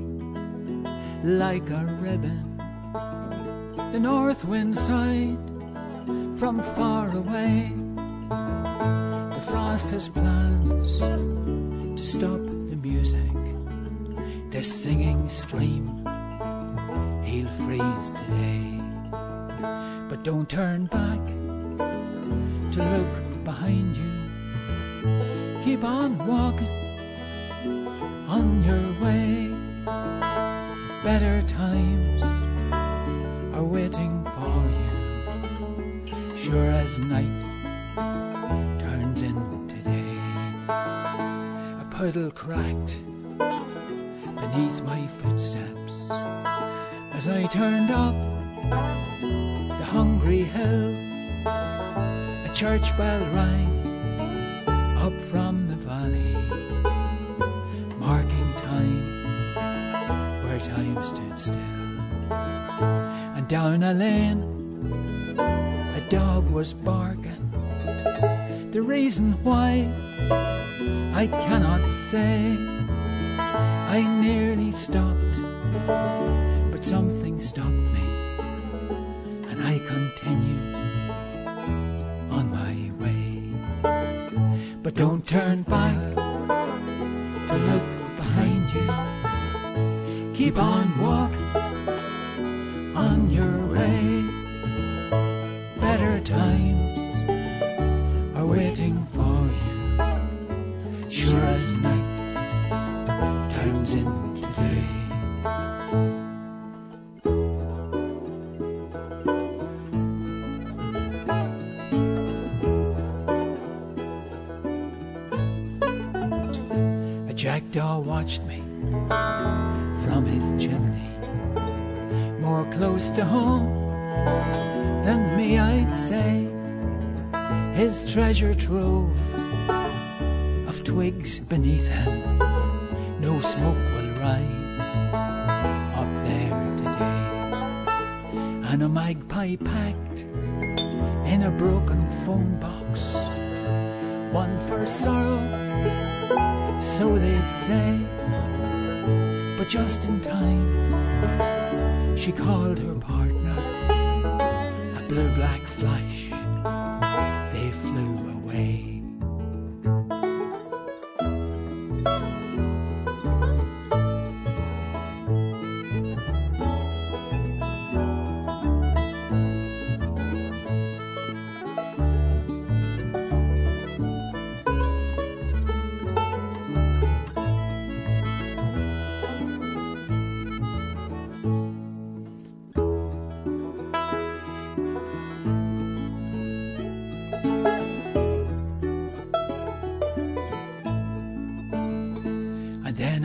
like a ribbon, the north wind sighed from far away. The frost has plans to stop the music. This singing stream, he'll freeze today. But don't turn back to look behind you. Keep on walking on your way. Better times are waiting for you. Sure as night turns into day. A puddle cracked beneath my footsteps as I turned up the hungry hill. A church bell rang up from the valley, marking time where time stood still. And down a lane a dog was barking. The reason why I cannot say. I nearly stopped, but something stopped me. I continued on my way. But don't turn back to look behind you. Keep on walking on your way. Better times are waiting for you. Sure as night turns into day. Jackdaw watched me from his chimney, more close to home than me, I'd say. His treasure trove of twigs beneath him, no smoke will rise up there today. And a magpie packed in a broken phone box, one for sorrow, so they say. But just in time she called her partner. A blue-black flash, they flew away.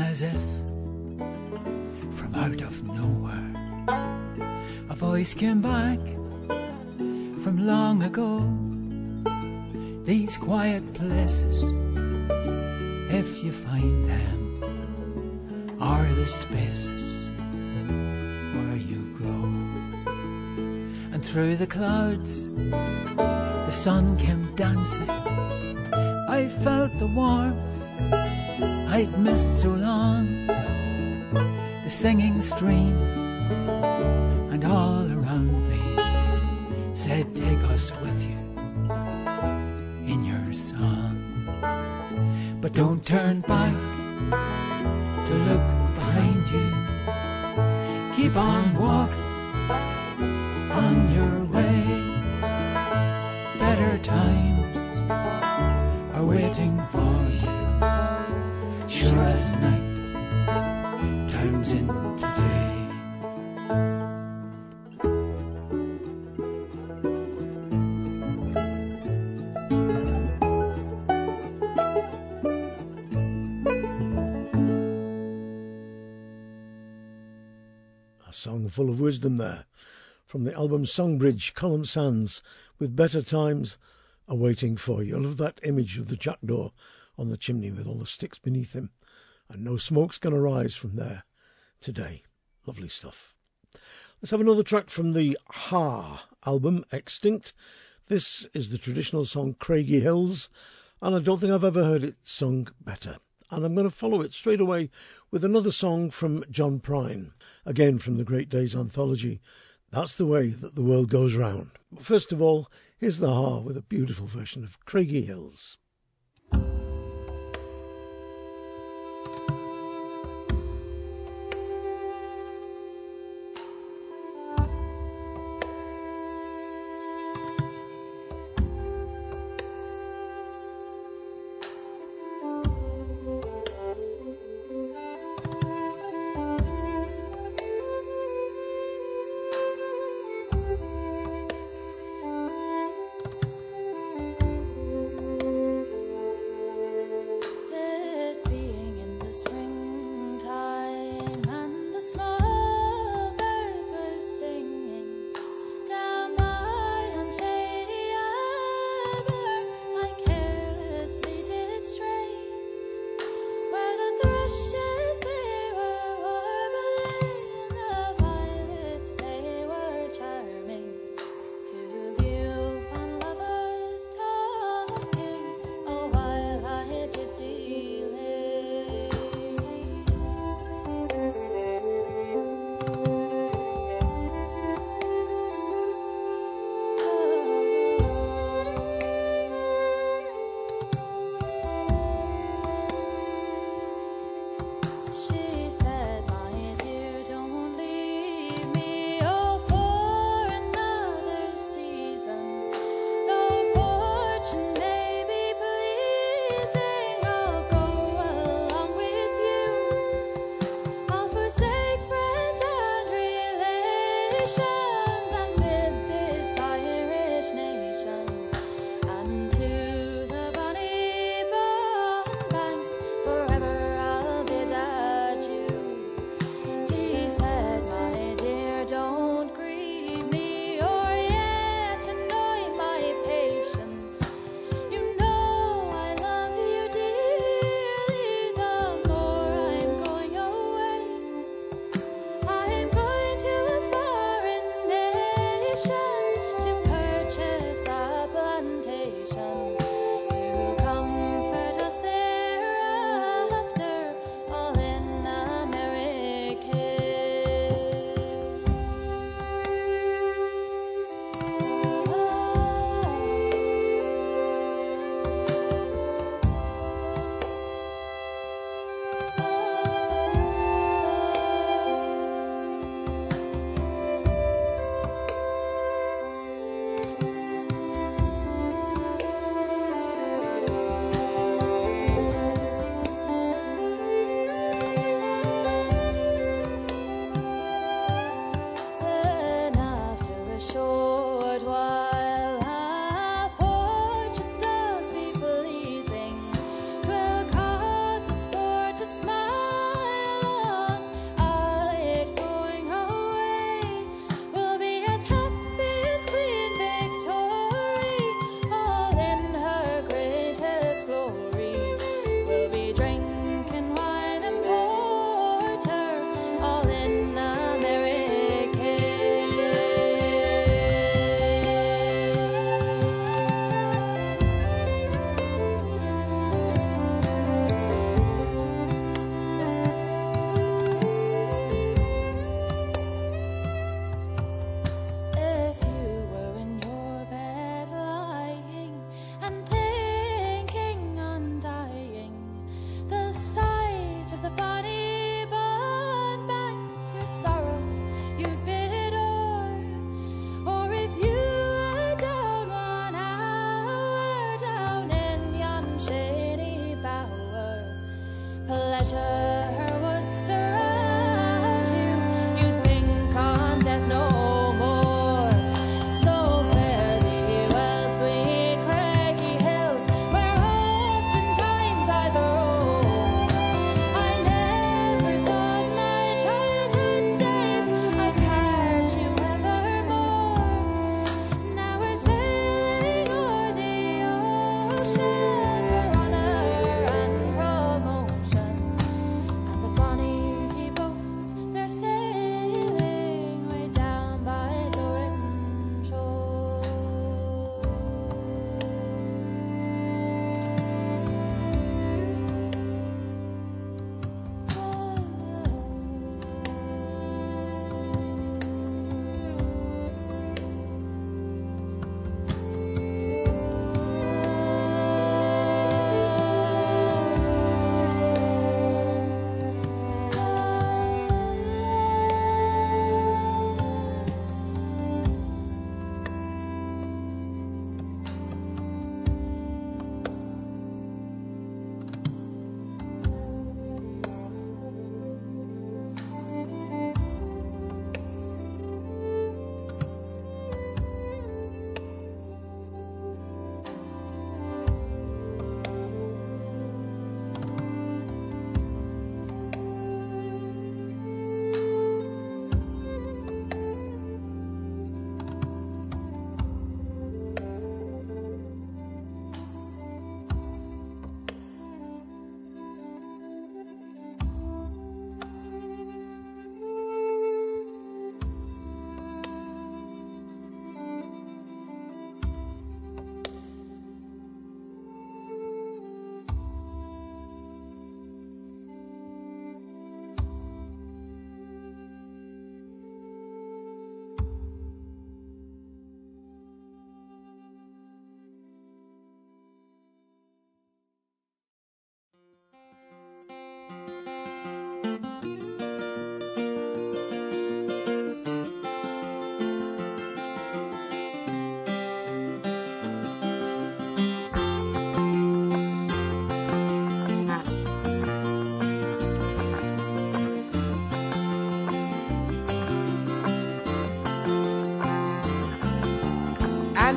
As if from out of nowhere. A voice came back from long ago. These quiet places, if you find them, are the spaces where you grow. And through the clouds, the sun came dancing. I felt the warmth I'd missed so long. The singing stream, and all around me said, take us with you in your song. But don't turn back to look behind you. Keep on walking on your way. Better times are waiting for you. Sure as night turns into day. A song full of wisdom there, from the album Songbridge, Colum Sands, with Better Times Are Waiting For You. I love that image of the jackdaw on the chimney with all the sticks beneath him. And no smoke's going to rise from there today. Lovely stuff. Let's have another track from the Haar album, Extinct. This is the traditional song Craigie Hills, and I don't think I've ever heard it sung better. And I'm going to follow it straight away with another song from John Prine, again from the Great Days anthology. That's the way that the world goes round. But first of all, here's The Haar with a beautiful version of Craigie Hills.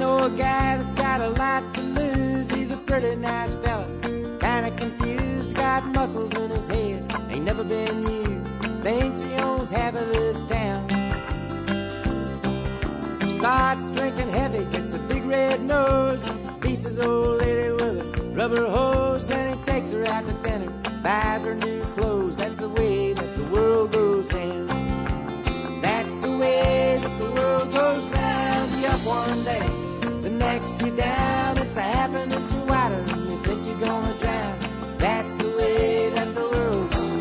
know a guy that's got a lot to lose. He's a pretty nice fella, kinda confused. Got muscles in his head, ain't never been used. Thinks he owns half of this town. Starts drinking heavy, gets a big red nose. Beats his old lady with a rubber hose. Then he takes her out to dinner, buys her new clothes. That's the way that the world goes down. That's the way that the world goes round. You're up one day, the next you're down. It's a happening to water, and you think you're gonna drown. That's the way that the world goes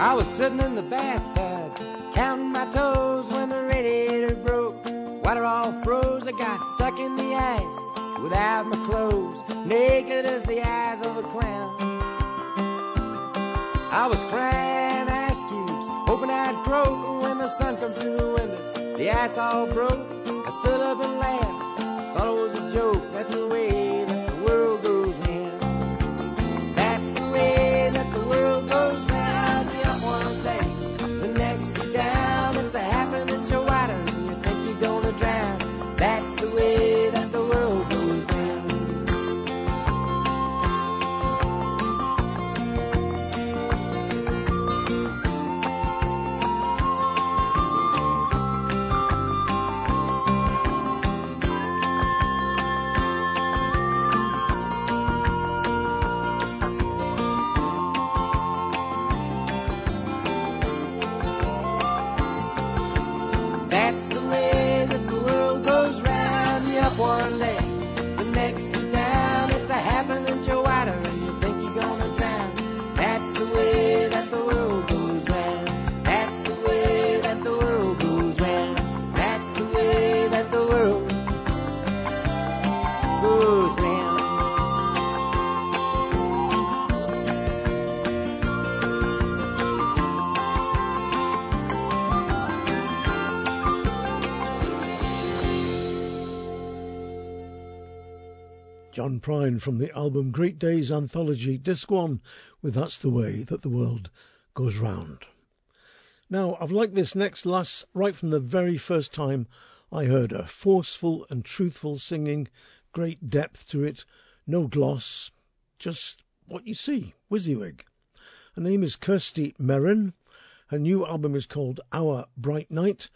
I was sitting in the bathtub, counting my toes when the radiator broke. Water all froze, I got stuck in the ice without my clothes, naked as the eyes of a clown. I was crying ice cubes, hoping I'd croak when the sun come through the window. The ice all broke, I stood up and laughed, thought it was a joke. That's the way that the world goes round. That's the way that the world goes round. That's the way that the world goes down. That's the way that the world goes round. You're up one leg, the next you're down. It's a happening to water, and you think you're gonna drown. That's the way that the world goes round. That's the way that the world goes round. That's the way that the world goes round. John Prine from the album Great Days Anthology, Disc 1, with That's the Way That the World Goes Round. Now, I've liked this next lass right from the very first time I heard her. Forceful and truthful singing, great depth to it, no gloss, just what you see, WYSIWYG. Her name is Kirsty Merrin. Her new album is called Our Bright Night,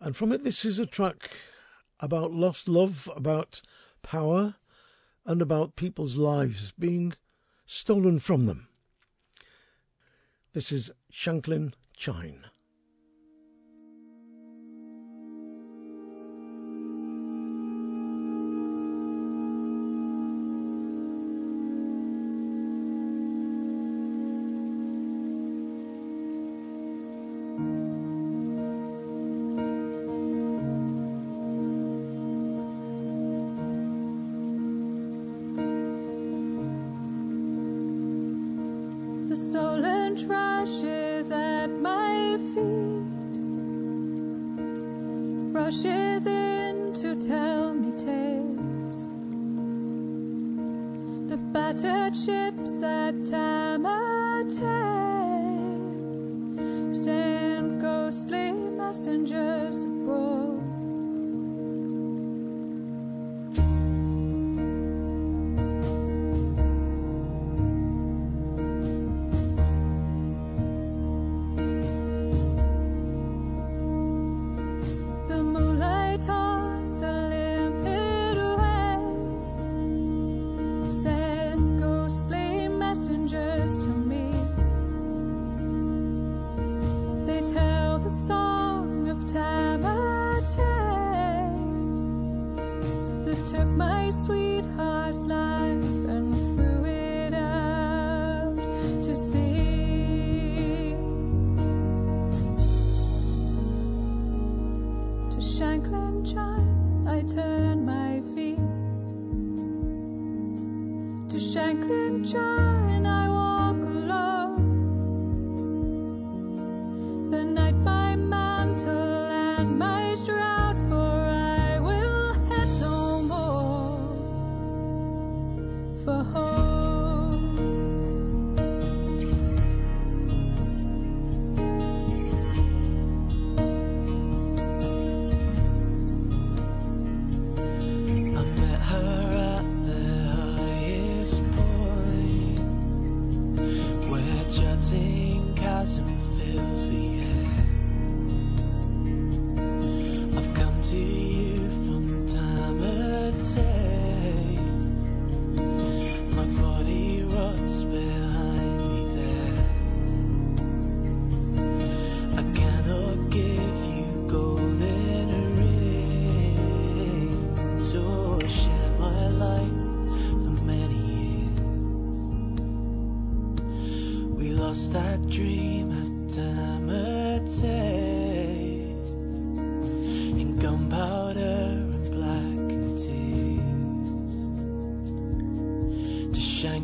and from it this is a track about lost love, about power, and about people's lives being stolen from them. This is Shanklin Chine. To Shanklin Chine I walk alone.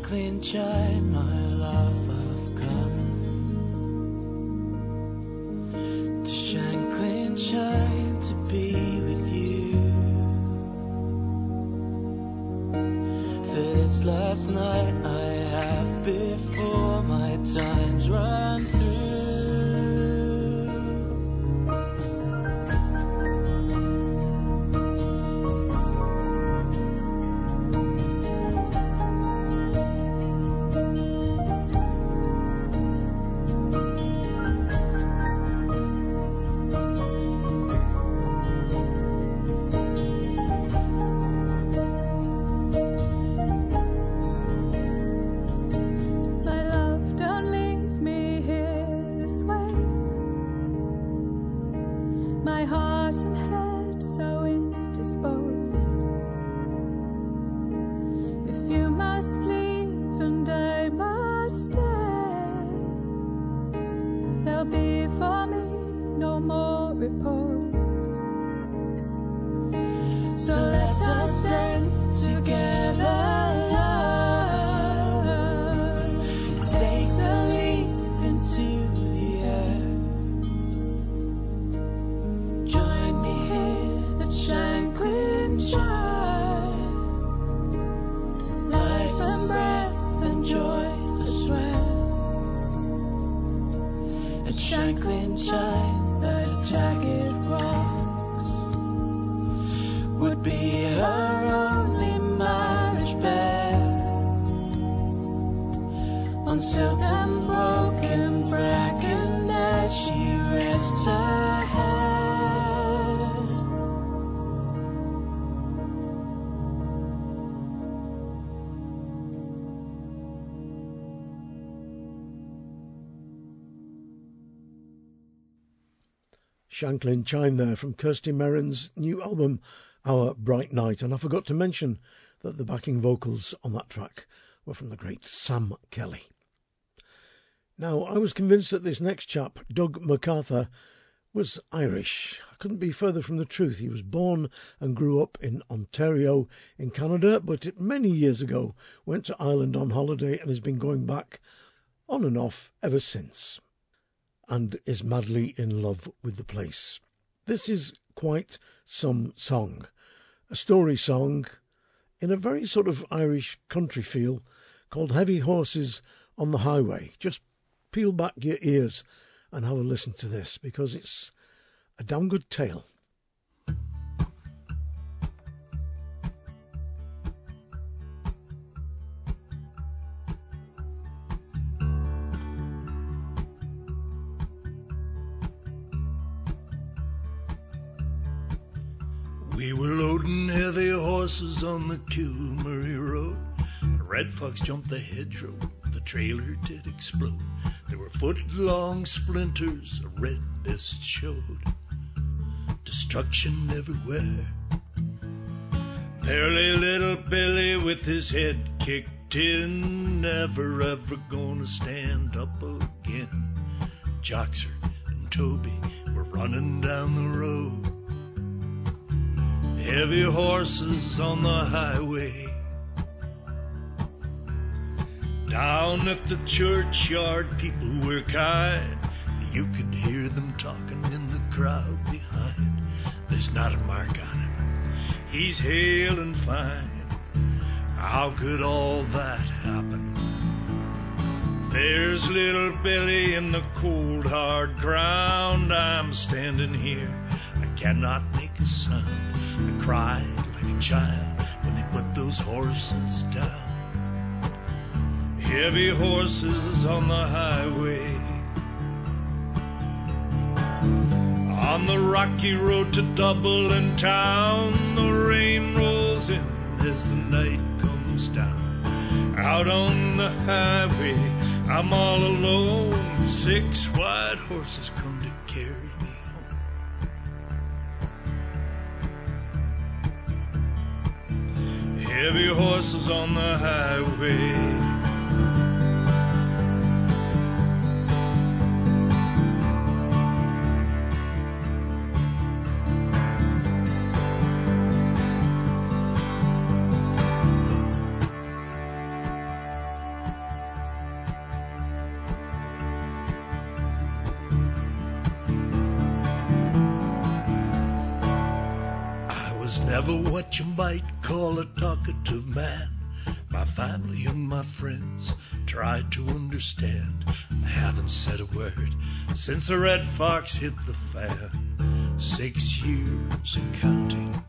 clean chide, my love, I've come to shine clean chide, to be with you. This last night I have before my time's run through. Shanklin Chime there from Kirsty Merrin's new album, Our Bright Night. And I forgot to mention that the backing vocals on that track were from the great Sam Kelly. Now, I was convinced that this next chap, Doug McArthur, was Irish. I couldn't be further from the truth. He was born and grew up in Ontario in Canada, but many years ago went to Ireland on holiday and has been going back on and off ever since, and is madly in love with the place. This is quite some song, a story song in a very sort of Irish country feel called Heavy Horses on the Highway. Just peel back your ears and have a listen to this, because it's a damn good tale. We were loading heavy horses on the Kilmurry Road. A red fox jumped the hedgerow, the trailer did explode. There were foot-long splinters, a red mist showed. Destruction everywhere. Barely little Billy with his head kicked in, never ever gonna stand up again. Joxer and Toby were running down the road. Heavy horses on the highway. Down at the churchyard, people were kind. You could hear them talking in the crowd behind. There's not a mark on him. He's hale and fine. How could all that happen? There's little Billy in the cold, hard ground. I'm standing here. I cannot make a sound. I cried like a child when they put those horses down. Heavy horses on the highway. On the rocky road to Dublin town, the rain rolls in as the night comes down. Out on the highway, I'm all alone. 6 white horses come to carry me. Heavy horses on the highway. was never what you might call a talkative man. My family and my friends tried to understand. I haven't said a word since the Red Fox hit the fan. 6 years and counting.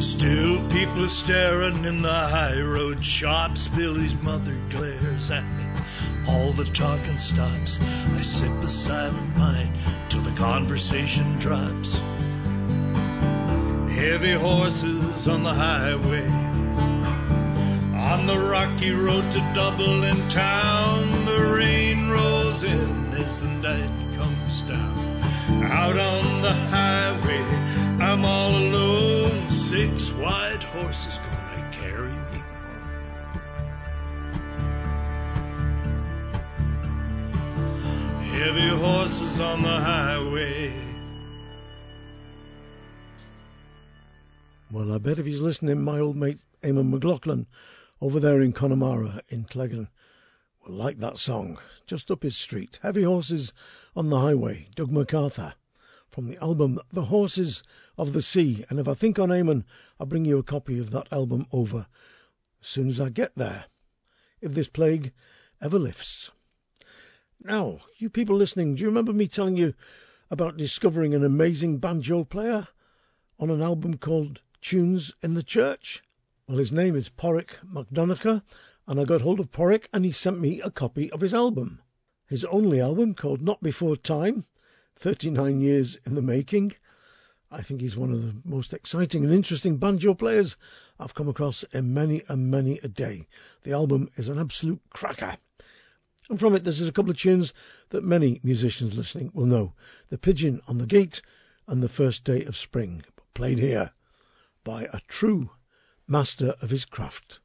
Still people are staring in the high road shops. Billy's mother glares at me. All the talking stops. I sip a silent pint till the conversation drops. Heavy horses on the highway, on the rocky road to Dublin town. The rain rolls in as the night comes down. Out on the highway, I'm all alone. 6 white horses gonna carry me. Heavy horses on the highway. Well, I bet if he's listening, my old mate Eamon McLaughlin over there in Connemara in Cleggan will like that song. Just up his street. Heavy Horses on the Highway, Doug McArthur, from the album The Horses of the Sea. And if I think on Eamon, I'll bring you a copy of that album over as soon as I get there, if this plague ever lifts. Now, you people listening, do you remember me telling you about discovering an amazing banjo player on an album called Tunes in the Church? Well, his name is Porrick McDonagher, and I got hold of Porrick and he sent me a copy of his album. His only album, called Not Before Time, 39 years in the making. I think he's one of the most exciting and interesting banjo players I've come across in many and many a day. The album is an absolute cracker. And from it, this is a couple of tunes that many musicians listening will know. The Pigeon on the Gate and The First Day of Spring, played here by a true master of his craft.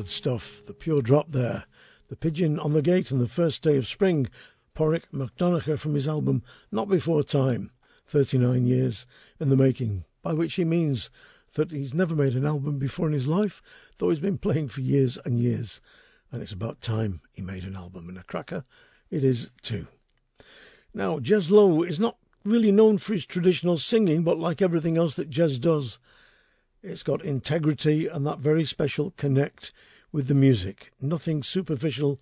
good stuff, the pure drop there. The Pigeon on the Gate and the First Day of Spring, Porrick McDonagher from his album Not Before Time, 39 years in the making, by which he means that he's never made an album before in his life, though he's been playing for years and years, and it's about time he made an album, and a cracker it is too. Now, Jez Lowe is not really known for his traditional singing, but like everything else that Jez does, it's got integrity and that very special connect with the music, nothing superficial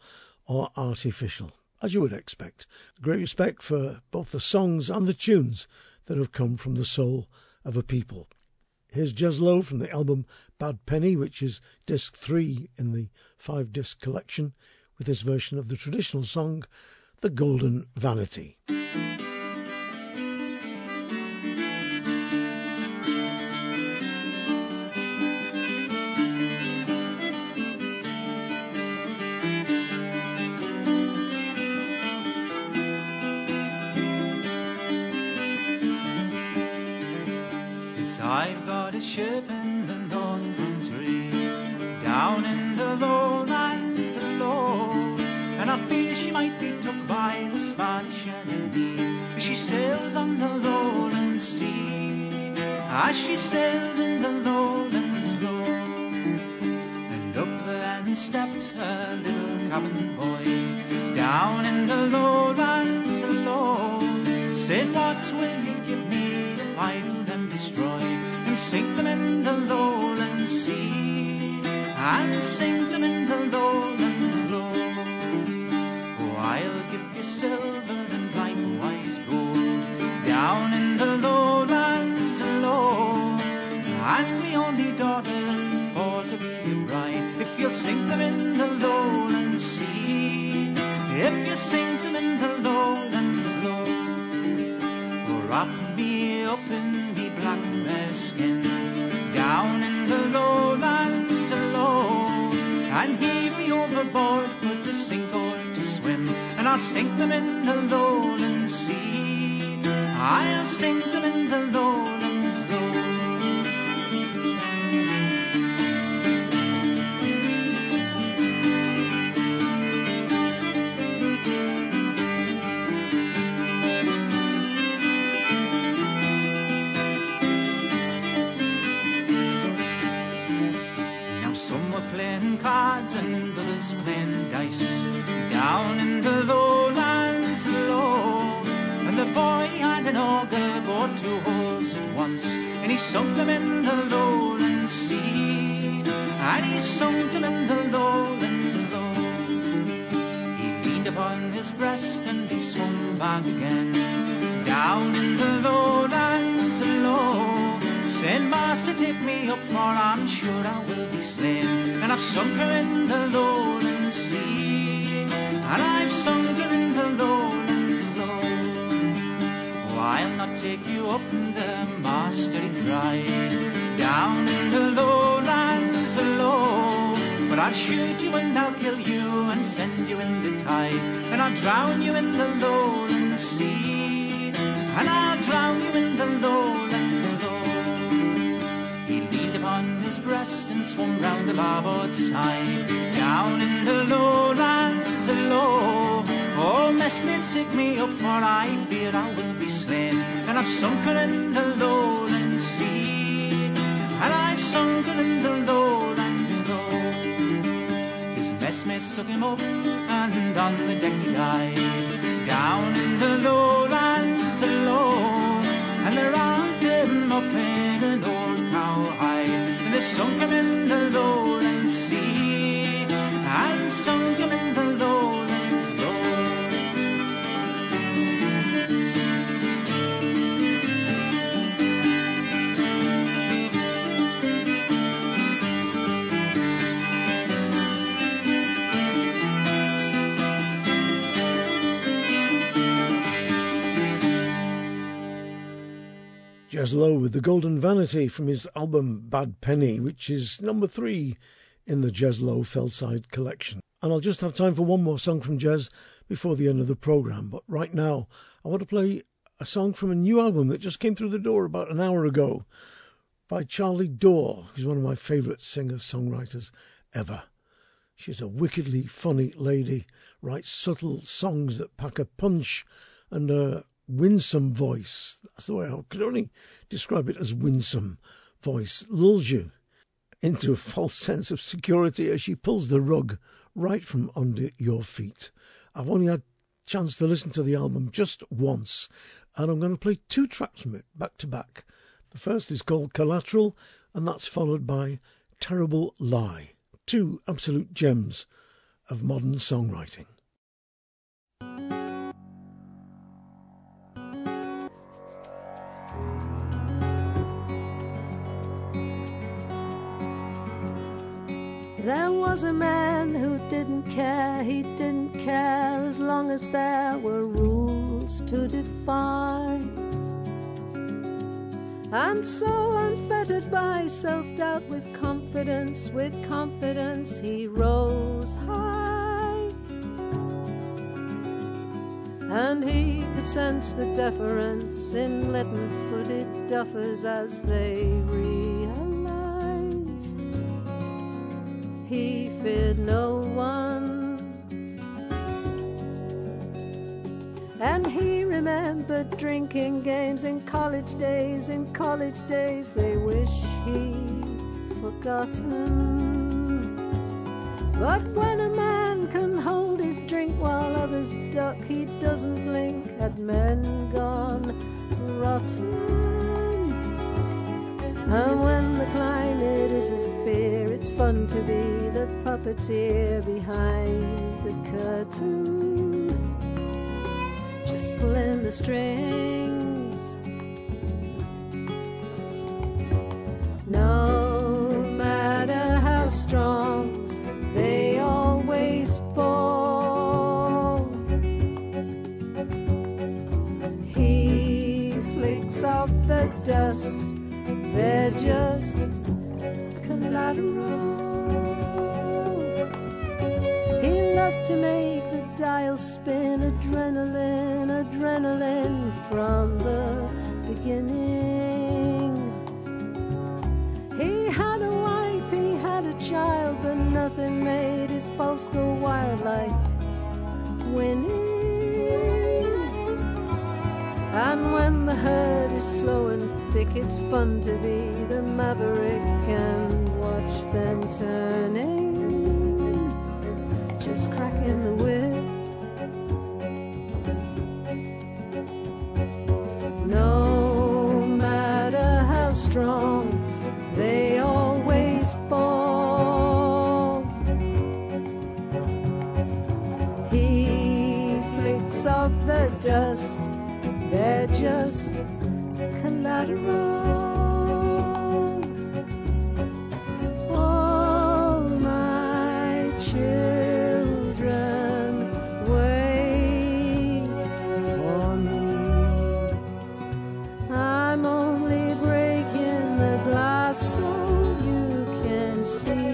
or artificial, as you would expect. Great respect for both the songs and the tunes that have come from the soul of a people. Here's Jez Lowe from the album Bad Penny, which is disc 3 in the 5-disc collection, with his version of the traditional song, The Golden Vanity. Jez Lowe with The Golden Vanity from his album Bad Penny, which is number 3 in the Jez Lowe Fellside collection. And I'll just have time for one more song from Jez before the end of the programme. But right now, I want to play a song from a new album that just came through the door about an hour ago by Charlie Dore, who's one of my favourite singer-songwriters ever. She's a wickedly funny lady, writes subtle songs that pack a punch, and a winsome voice, that's the way I could only describe it as winsome voice, lulls you into a false sense of security as she pulls the rug right from under your feet. I've only had a chance to listen to the album just once, and I'm going to play two tracks from it back to back. The first is called Collateral, and that's followed by Terrible Lie. Two absolute gems of modern songwriting. There was a man who didn't care, he didn't care as long as there were rules to defy. And so, unfettered by self-doubt, with confidence he rose high. And he could sense the deference in leaden-footed duffers as they realized he feared no one. And he remembered drinking games in college days they wish he forgotten. But when a man can hold his drink while others duck, he doesn't blink at men gone rotten. And when the climate is a fear, it's fun to be the puppeteer behind the curtain, just pulling the strings. No matter how strong, they always fall. He flicks off the dust, they're just collateral. He loved to make the dial spin, adrenaline, adrenaline from the beginning. He had a child, but nothing made his pulse go wild like winning. And when the herd is slow and thick, it's fun to be the maverick and watch them turning, just cracking the whip. No matter how strong, they always fall. Of the dust, they're just collateral. All my children wait for me. I'm only breaking the glass so you can see.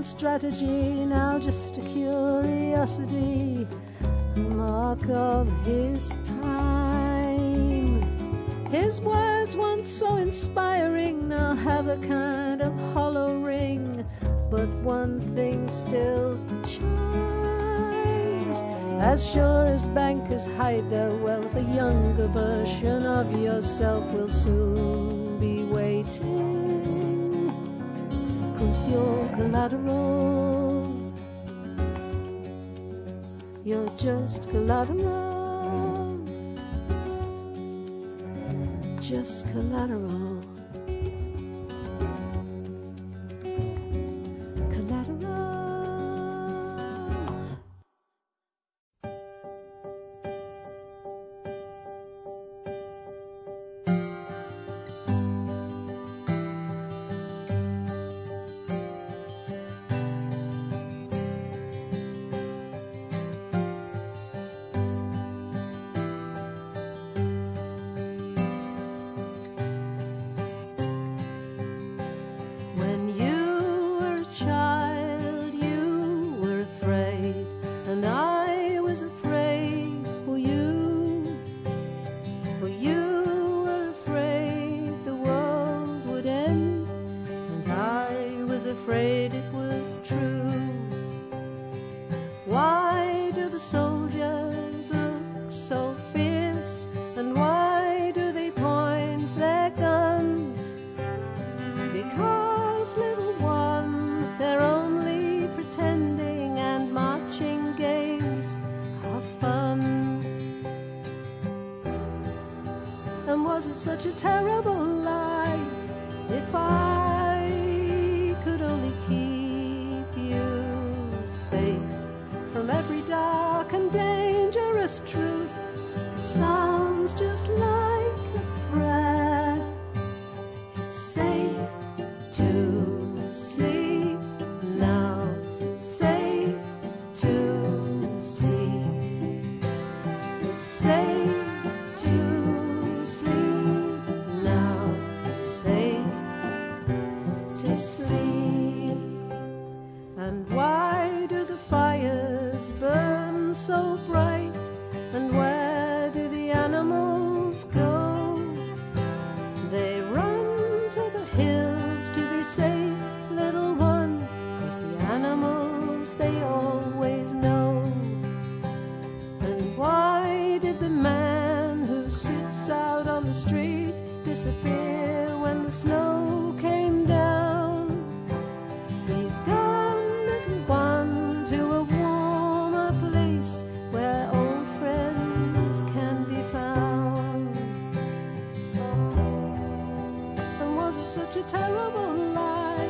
Strategy, now just a curiosity, a mark of his time. His words once so inspiring now have a kind of hollow ring, but one thing still chimes. As sure as bankers hide their wealth, a younger version of yourself will soon be waiting. 'Cause you're collateral, you're just collateral. just collateral. Such a terrible lie. If I could only keep you safe from every dark and dangerous truth, it sounds just like a prayer. It's safe to sleep now, safe to sleep. It's safe to so bright, and where do the animals go? They run to the hills to be safe, little one, 'cause the animals they always know. And why did the man who sits out on the street disappear when the snow came down? He's gone, little one, to a where old friends can be found. And was it such a terrible lie?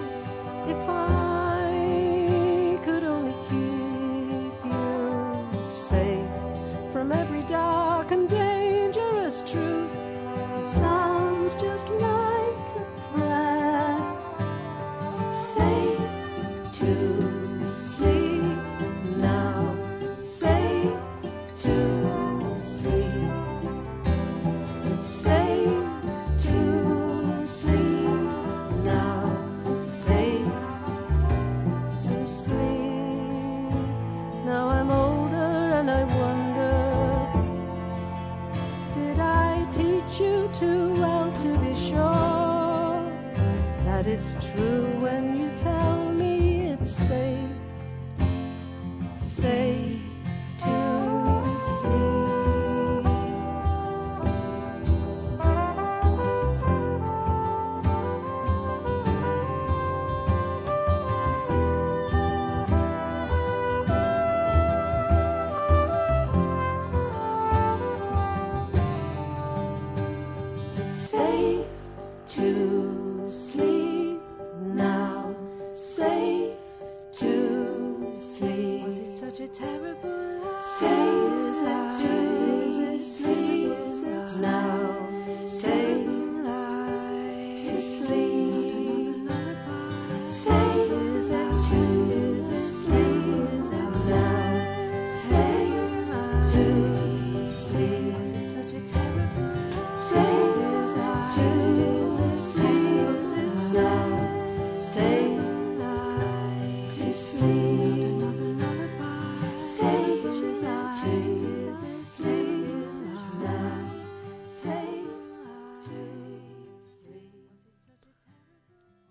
If I could only keep you safe from every dark and dangerous truth, it sounds just like a prayer. It's safe to sleep now, safe to sleep. It's safe to sleep now, safe to sleep. Now I'm older and I wonder, did I teach you too well to be sure that it's true when you tell me it's safe, safe to see.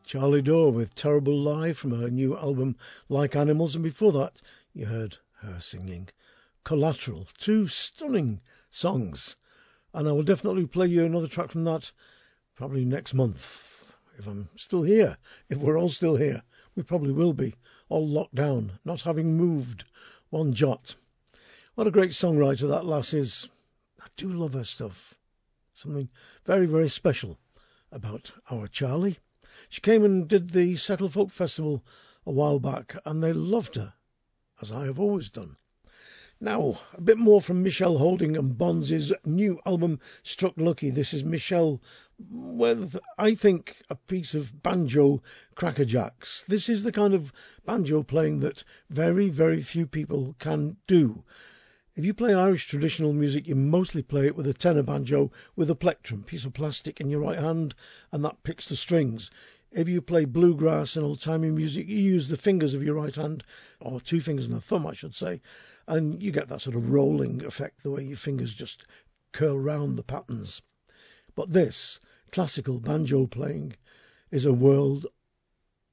Charlie Doe with Terrible Lie from her new album Like Animals, and before that you heard her singing Collateral. Two stunning songs, and I will definitely play you another track from that probably next month if I'm still here, if we're all still here. We probably will be, all locked down, not having moved one jot. What a great songwriter that lass is. I do love her stuff. something very, very special about our Charlie. She came and did the Settle Folk Festival a while back, and they loved her, as I have always done. Now, a bit more from Michelle Holding and Bonds' new album, Struck Lucky. This is Michelle with, I think, a piece of banjo crackerjacks. This is the kind of banjo playing that very, very few people can do. If you play Irish traditional music, you mostly play it with a tenor banjo with a plectrum, piece of plastic in your right hand, and that picks the strings. If you play bluegrass and old-timey music, you use the fingers of your right hand, or two fingers and a thumb, I should say, and you get that sort of rolling effect, the way your fingers just curl round the patterns. But this classical banjo playing is a world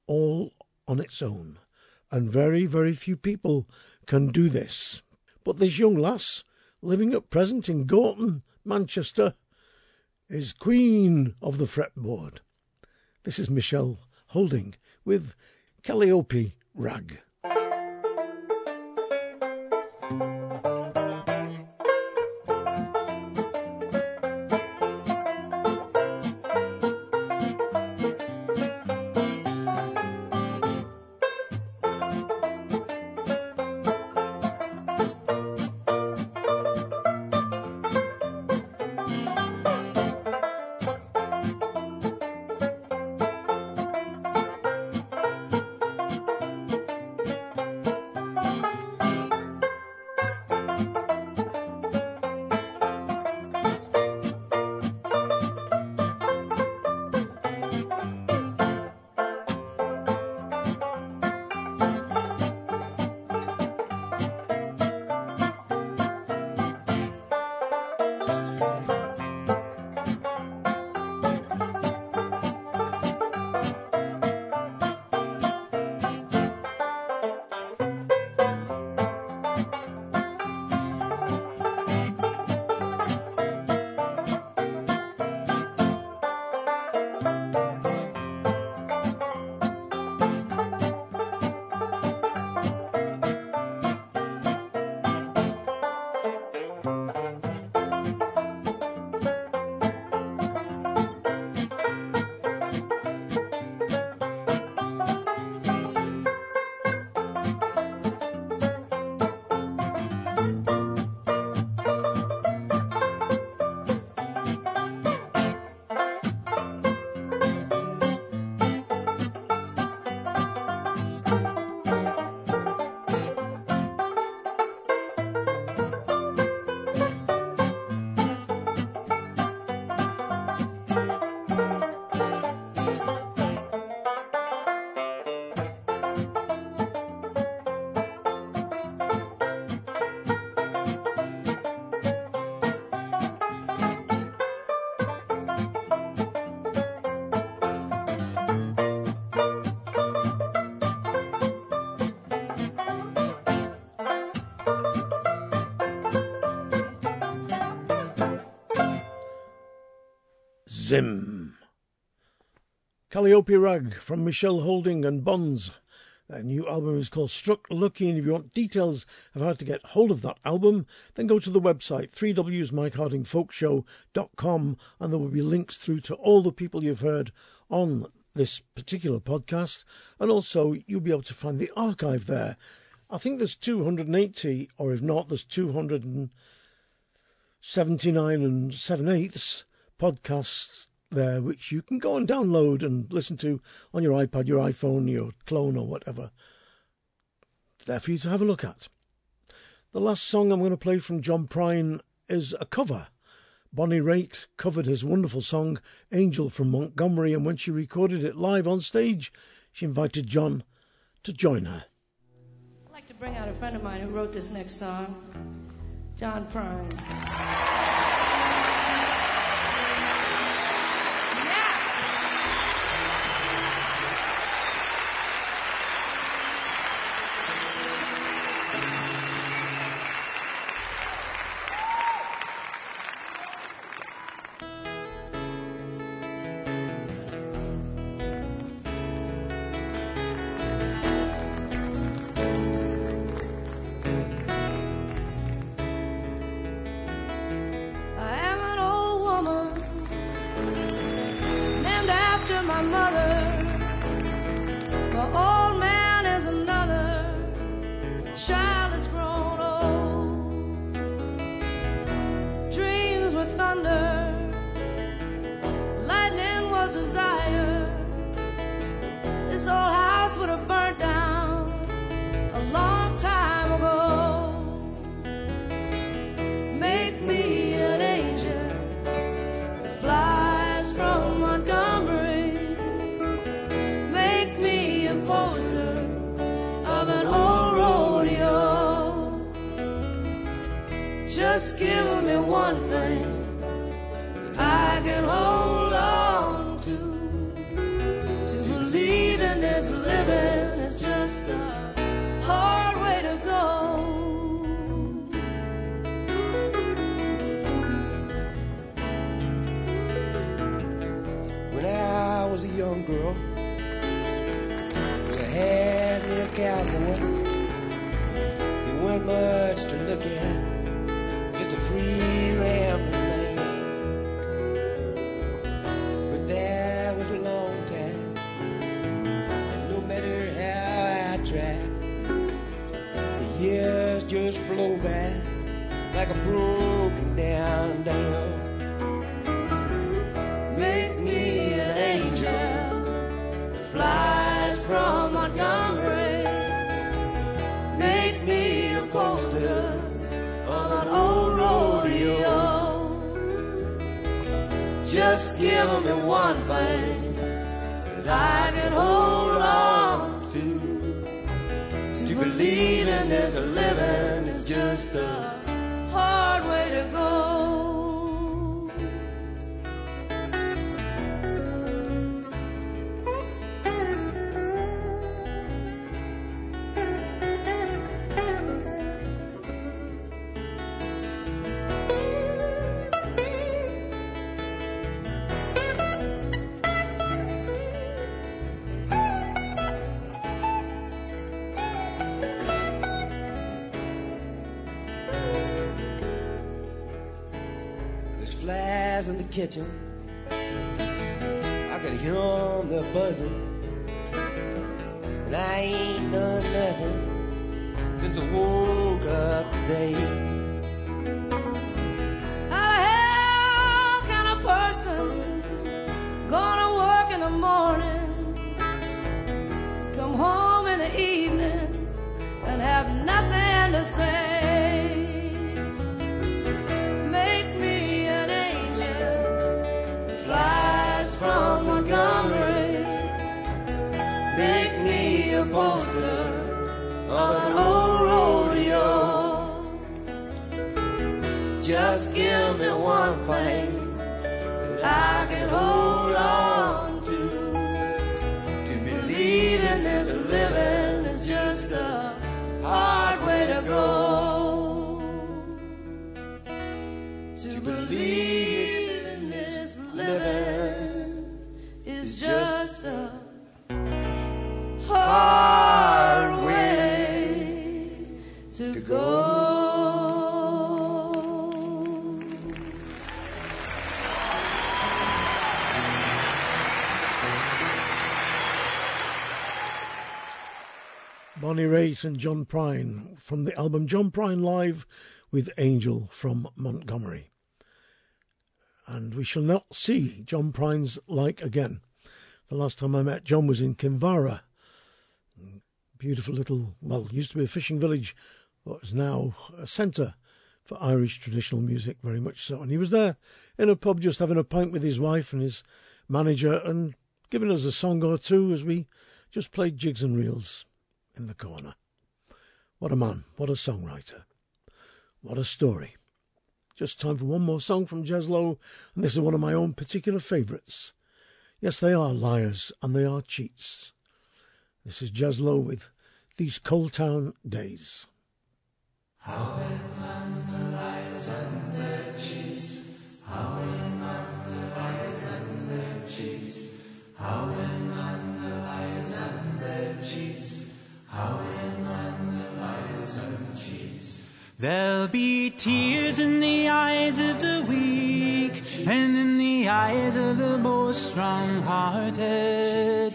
all on its own, and very, very few people can do this. But this young lass, living at present in Gorton, Manchester, is Queen of the Fretboard. This is Michelle Holding with Calliope Rag. Zim. Calliope Rag from Michelle Holding and Bonds. Their new album is called Struck Lucky, and if you want details of how to get hold of that album, then go to the website, www.mikehardingfolkshow.com, and there will be links through to all the people you've heard on this particular podcast, and also you'll be able to find the archive there. I think there's 280, or if not, there's 279 and 7/8. Podcasts there, which you can go and download and listen to on your iPad, your iPhone, your clone or whatever. It's there for you to have a look at. The last song I'm going to play from John Prine is a cover. Bonnie Raitt covered his wonderful song Angel from Montgomery, and when she recorded it live on stage, she invited John to join her. I'd like to bring out a friend of mine who wrote this next song, John Prine. my mother. My old man is another. Child is grown old. Dreams were thunder. Lightning was desire. This old house would have burnt down a long time ago. Make me an angel that flies from Montgomery. Make me a poster of an old rodeo. Just give me one thing that I can hold on to. Even this living is just a hard way to go. When I was a young girl, I had me a cowboy. It weren't much to look at, just a free rambling man. But that was a long time. The years just flow by like a broken down dam. Make me an angel that flies from Montgomery. Make me a poster of an old rodeo. Just give me one thing that I can hold on. Believing there's a living is just a hard way to go. In the kitchen, I could hear them the buzzing, and I ain't done nothing since I woke up today. How the hell can a person go to work in the morning, come home in the evening, and have nothing to say? From Montgomery, make me a poster of an old rodeo. Just give me one thing that I can hold on to. To believe in this living is just a hard way to go. To believe in this living is just a hard way to go. Bonnie Raitt and John Prine from the album John Prine Live with Angel from Montgomery. And we shall not see John Prine's like again. The last time I met John was in Kinvara. Beautiful little, well, used to be a fishing village, but is now a centre for Irish traditional music, very much so. And he was there in a pub just having a pint with his wife and his manager and giving us a song or two as we just played jigs and reels in the corner. What a man, what a songwriter, what a story. Just time for one more song from Jez Lowe, and this is one of my own particular favourites. Yes, they are liars, and they are cheats. This is Jez Lowe with These Coal Town Days. How in man the liars and their cheats. How in man the liars and their cheats. How in man the liars and their cheats. How in man the liars and cheats. There'll be tears in the eyes of the weak, and in the the eyes of the most strong-hearted,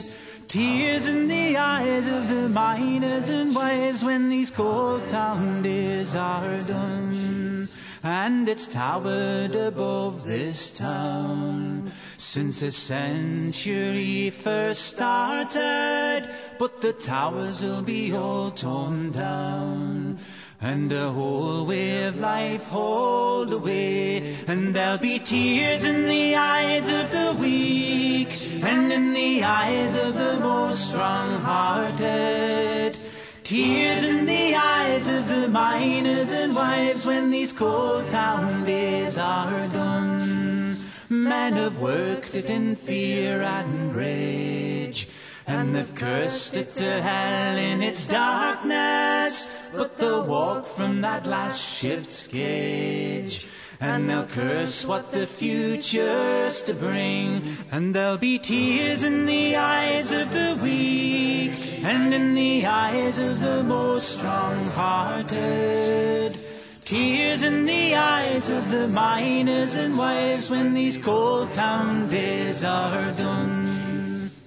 tears in the eyes of the miners and wives when these cold town days are done. And it's towered above this town since the century first started, but the towers will be all torn down and the whole way of life hauled away. And there'll be tears in the eyes of the weak and in the eyes of the most strong-hearted, tears in the eyes of the miners and wives when these cold town days are done. Men have worked it in fear and rage, and they've cursed it to hell in its darkness, but they'll walk from that last shift's cage, and they'll curse what the future's to bring. And there'll be tears in the eyes of the weak and in the eyes of the most strong-hearted, tears in the eyes of the miners and wives when these cold town days are done.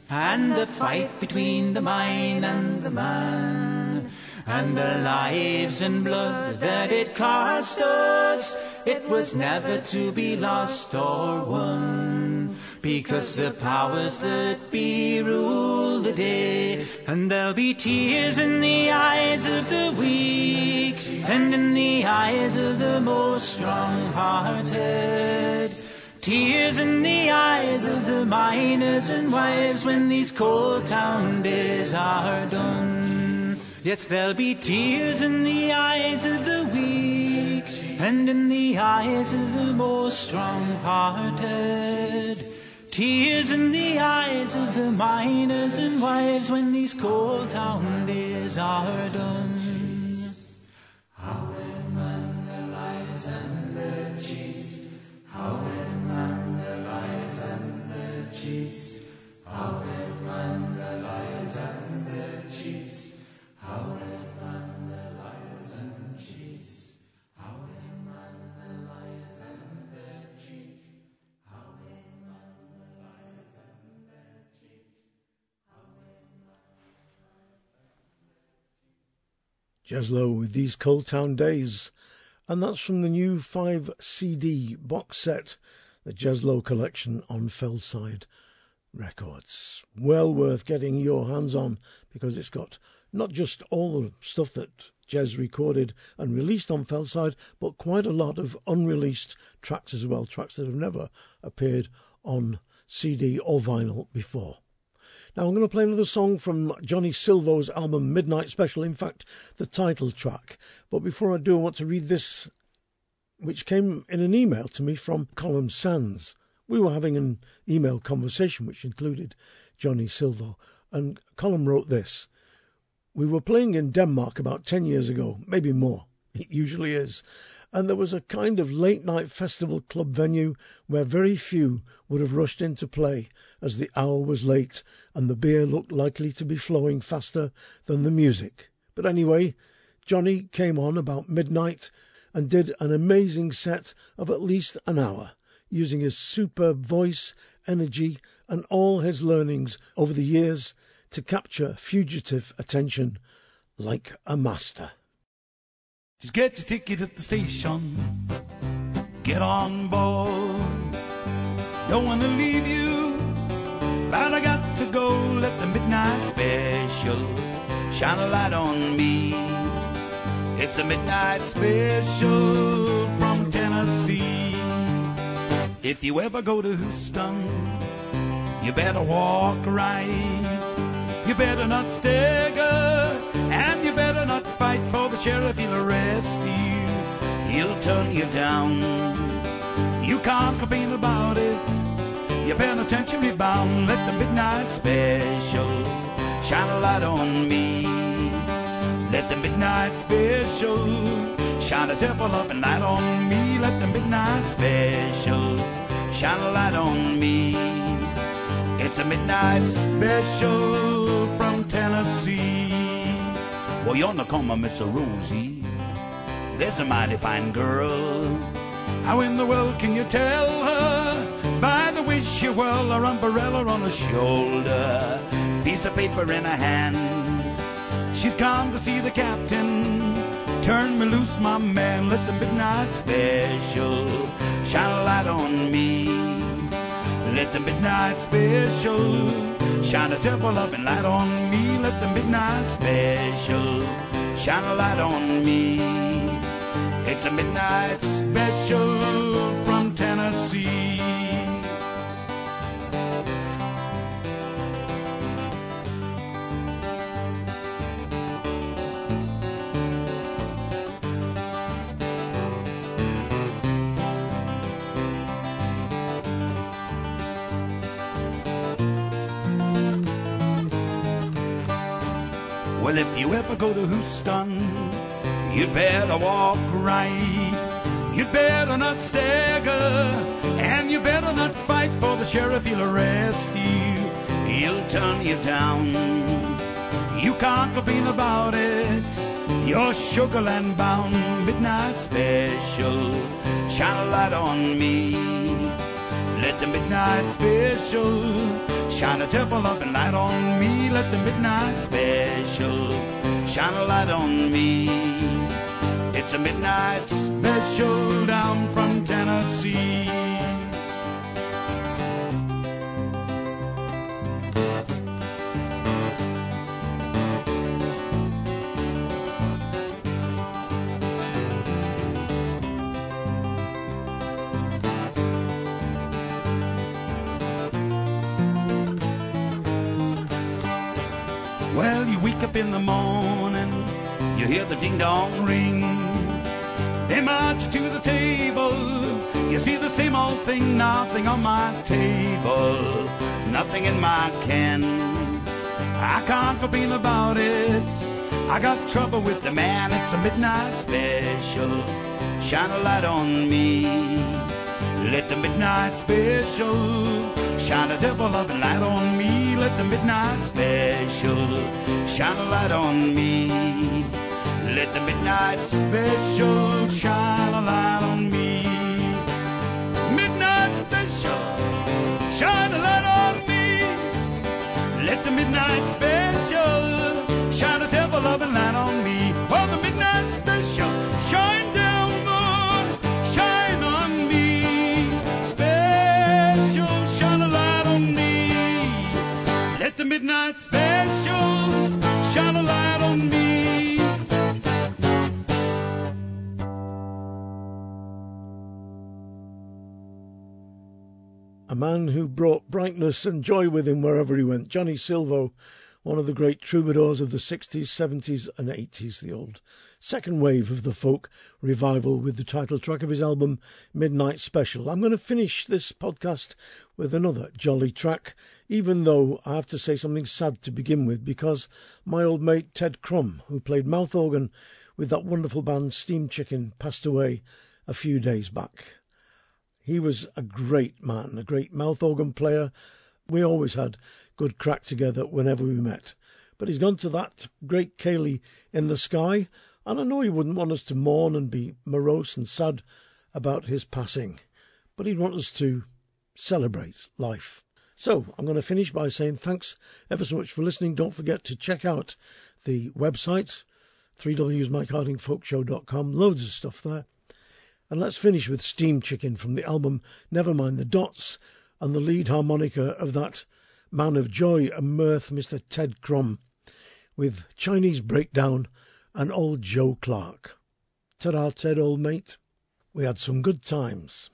And the fight between the mine and the man, and the lives and blood that it cost us, it was never to be lost or won, because the powers that be rule the day. And there'll be tears in the eyes of the weak, and in the eyes of the most strong-hearted, tears in the eyes of the miners and wives when these cold town days are done. Yes, there'll be tears in the eyes of the weak and in the eyes of the most strong-hearted, tears in the eyes of the miners and wives when these cold town days are done. How will man their lives and their cheeks? How will man their lives and their cheeks? How will man their lives and their cheeks? How will man their lives and cheeks? How will man their lives and their cheeks? How will man their lives and their cheeks? How will man their lives and their cheeks? Jez Lowe with These Cold Town Days. And that's from the new 5 CD box set, the Jez Lowe Collection on Fellside Records. Well worth getting your hands on, because it's got not just all the stuff that Jez recorded and released on Fellside, but quite a lot of unreleased tracks as well, tracks that have never appeared on CD or vinyl before. Now I'm going to play another song from Johnny Silvo's album Midnight Special, in fact the title track. But before I do, I want to read this, which came in an email to me from Colum Sands. We were having an email conversation which included Johnny Silvo, and Colum wrote this. We were playing in Denmark about 10 years ago, maybe more, it usually is, and there was a kind of late-night festival club venue where very few would have rushed into play, as the hour was late and the beer looked likely to be flowing faster than the music. But anyway, Johnny came on about midnight and did an amazing set of at least an hour, using his superb voice, energy, and all his learnings over the years to capture fugitive attention like a master. Just get your ticket at the station, get on board. Don't want to leave you, but I got to go. Let the midnight special shine a light on me. It's a midnight special from Tennessee. If you ever go to Houston, you better walk right. You better not stagger, and you better not fight, for the sheriff, he'll arrest you, he'll turn you down. You can't complain about it, you're penitentiary bound. Let the midnight special shine a light on me. Let the midnight special shine a temple up and light on me. Let the midnight special shine a light on me. It's a midnight special from Tennessee. Well, you're Nakoma, Miss Rosie, there's a mighty fine girl. How in the world can you tell her by the wish you whirl, her umbrella on her shoulder, piece of paper in her hand. She's come to see the captain. Turn me loose, my man, let the midnight special shine a light on me. Let the midnight special shine a devil loving light on me. Let the midnight special shine a light on me. It's a midnight special from Tennessee. If you ever go to Houston, you'd better walk right. You'd better not stagger, and you better not fight, for the sheriff, he'll arrest you, he'll turn you down. You can't complain about it, you're Sugarland bound. Midnight special, shine a light on me. Let the midnight special shine a temple loving light on me. Let the midnight special shine a light on me. It's a midnight special down from Tennessee. In the morning you hear the ding dong ring, they march to the table, you see the same old thing. Nothing on my table, nothing in my can. I can't complain about it, I got trouble with the man. It's a midnight special, shine a light on me. Let the midnight special shine a devil loving light on me. Let the midnight special shine a light on me. Let the midnight special shine a light on me. Midnight special shine a light on me. Let the midnight special shine a devil loving light on me. Oh, the midnight special shine down, Lord, shine on me. Special shine a light on me. Let the midnight special shine a light on me. A man who brought brightness and joy with him wherever he went. Johnny Silvo, one of the great troubadours of the 60s, 70s and 80s, the old second wave of the folk revival, with the title track of his album Midnight Special. I'm going to finish this podcast with another jolly track, even though I have to say something sad to begin with, because my old mate Ted Crumb, who played mouth organ with that wonderful band Steam Chicken, passed away a few days back. He was a great man, a great mouth organ player. We always had good crack together whenever we met. But he's gone to that great Cayley in the sky, and I know he wouldn't want us to mourn and be morose and sad about his passing, but he'd want us to celebrate life. So I'm going to finish by saying thanks ever so much for listening. Don't forget to check out the website, 3wsmikehardingfolkshow.com. Loads of stuff there. And let's finish with Steam Chicken from the album Never Mind the Dots, and the lead harmonica of that man of joy and mirth, Mr. Ted Crumb, with Chinese Breakdown and Old Joe Clark. Ta-ra, Ted, old mate. We had some good times.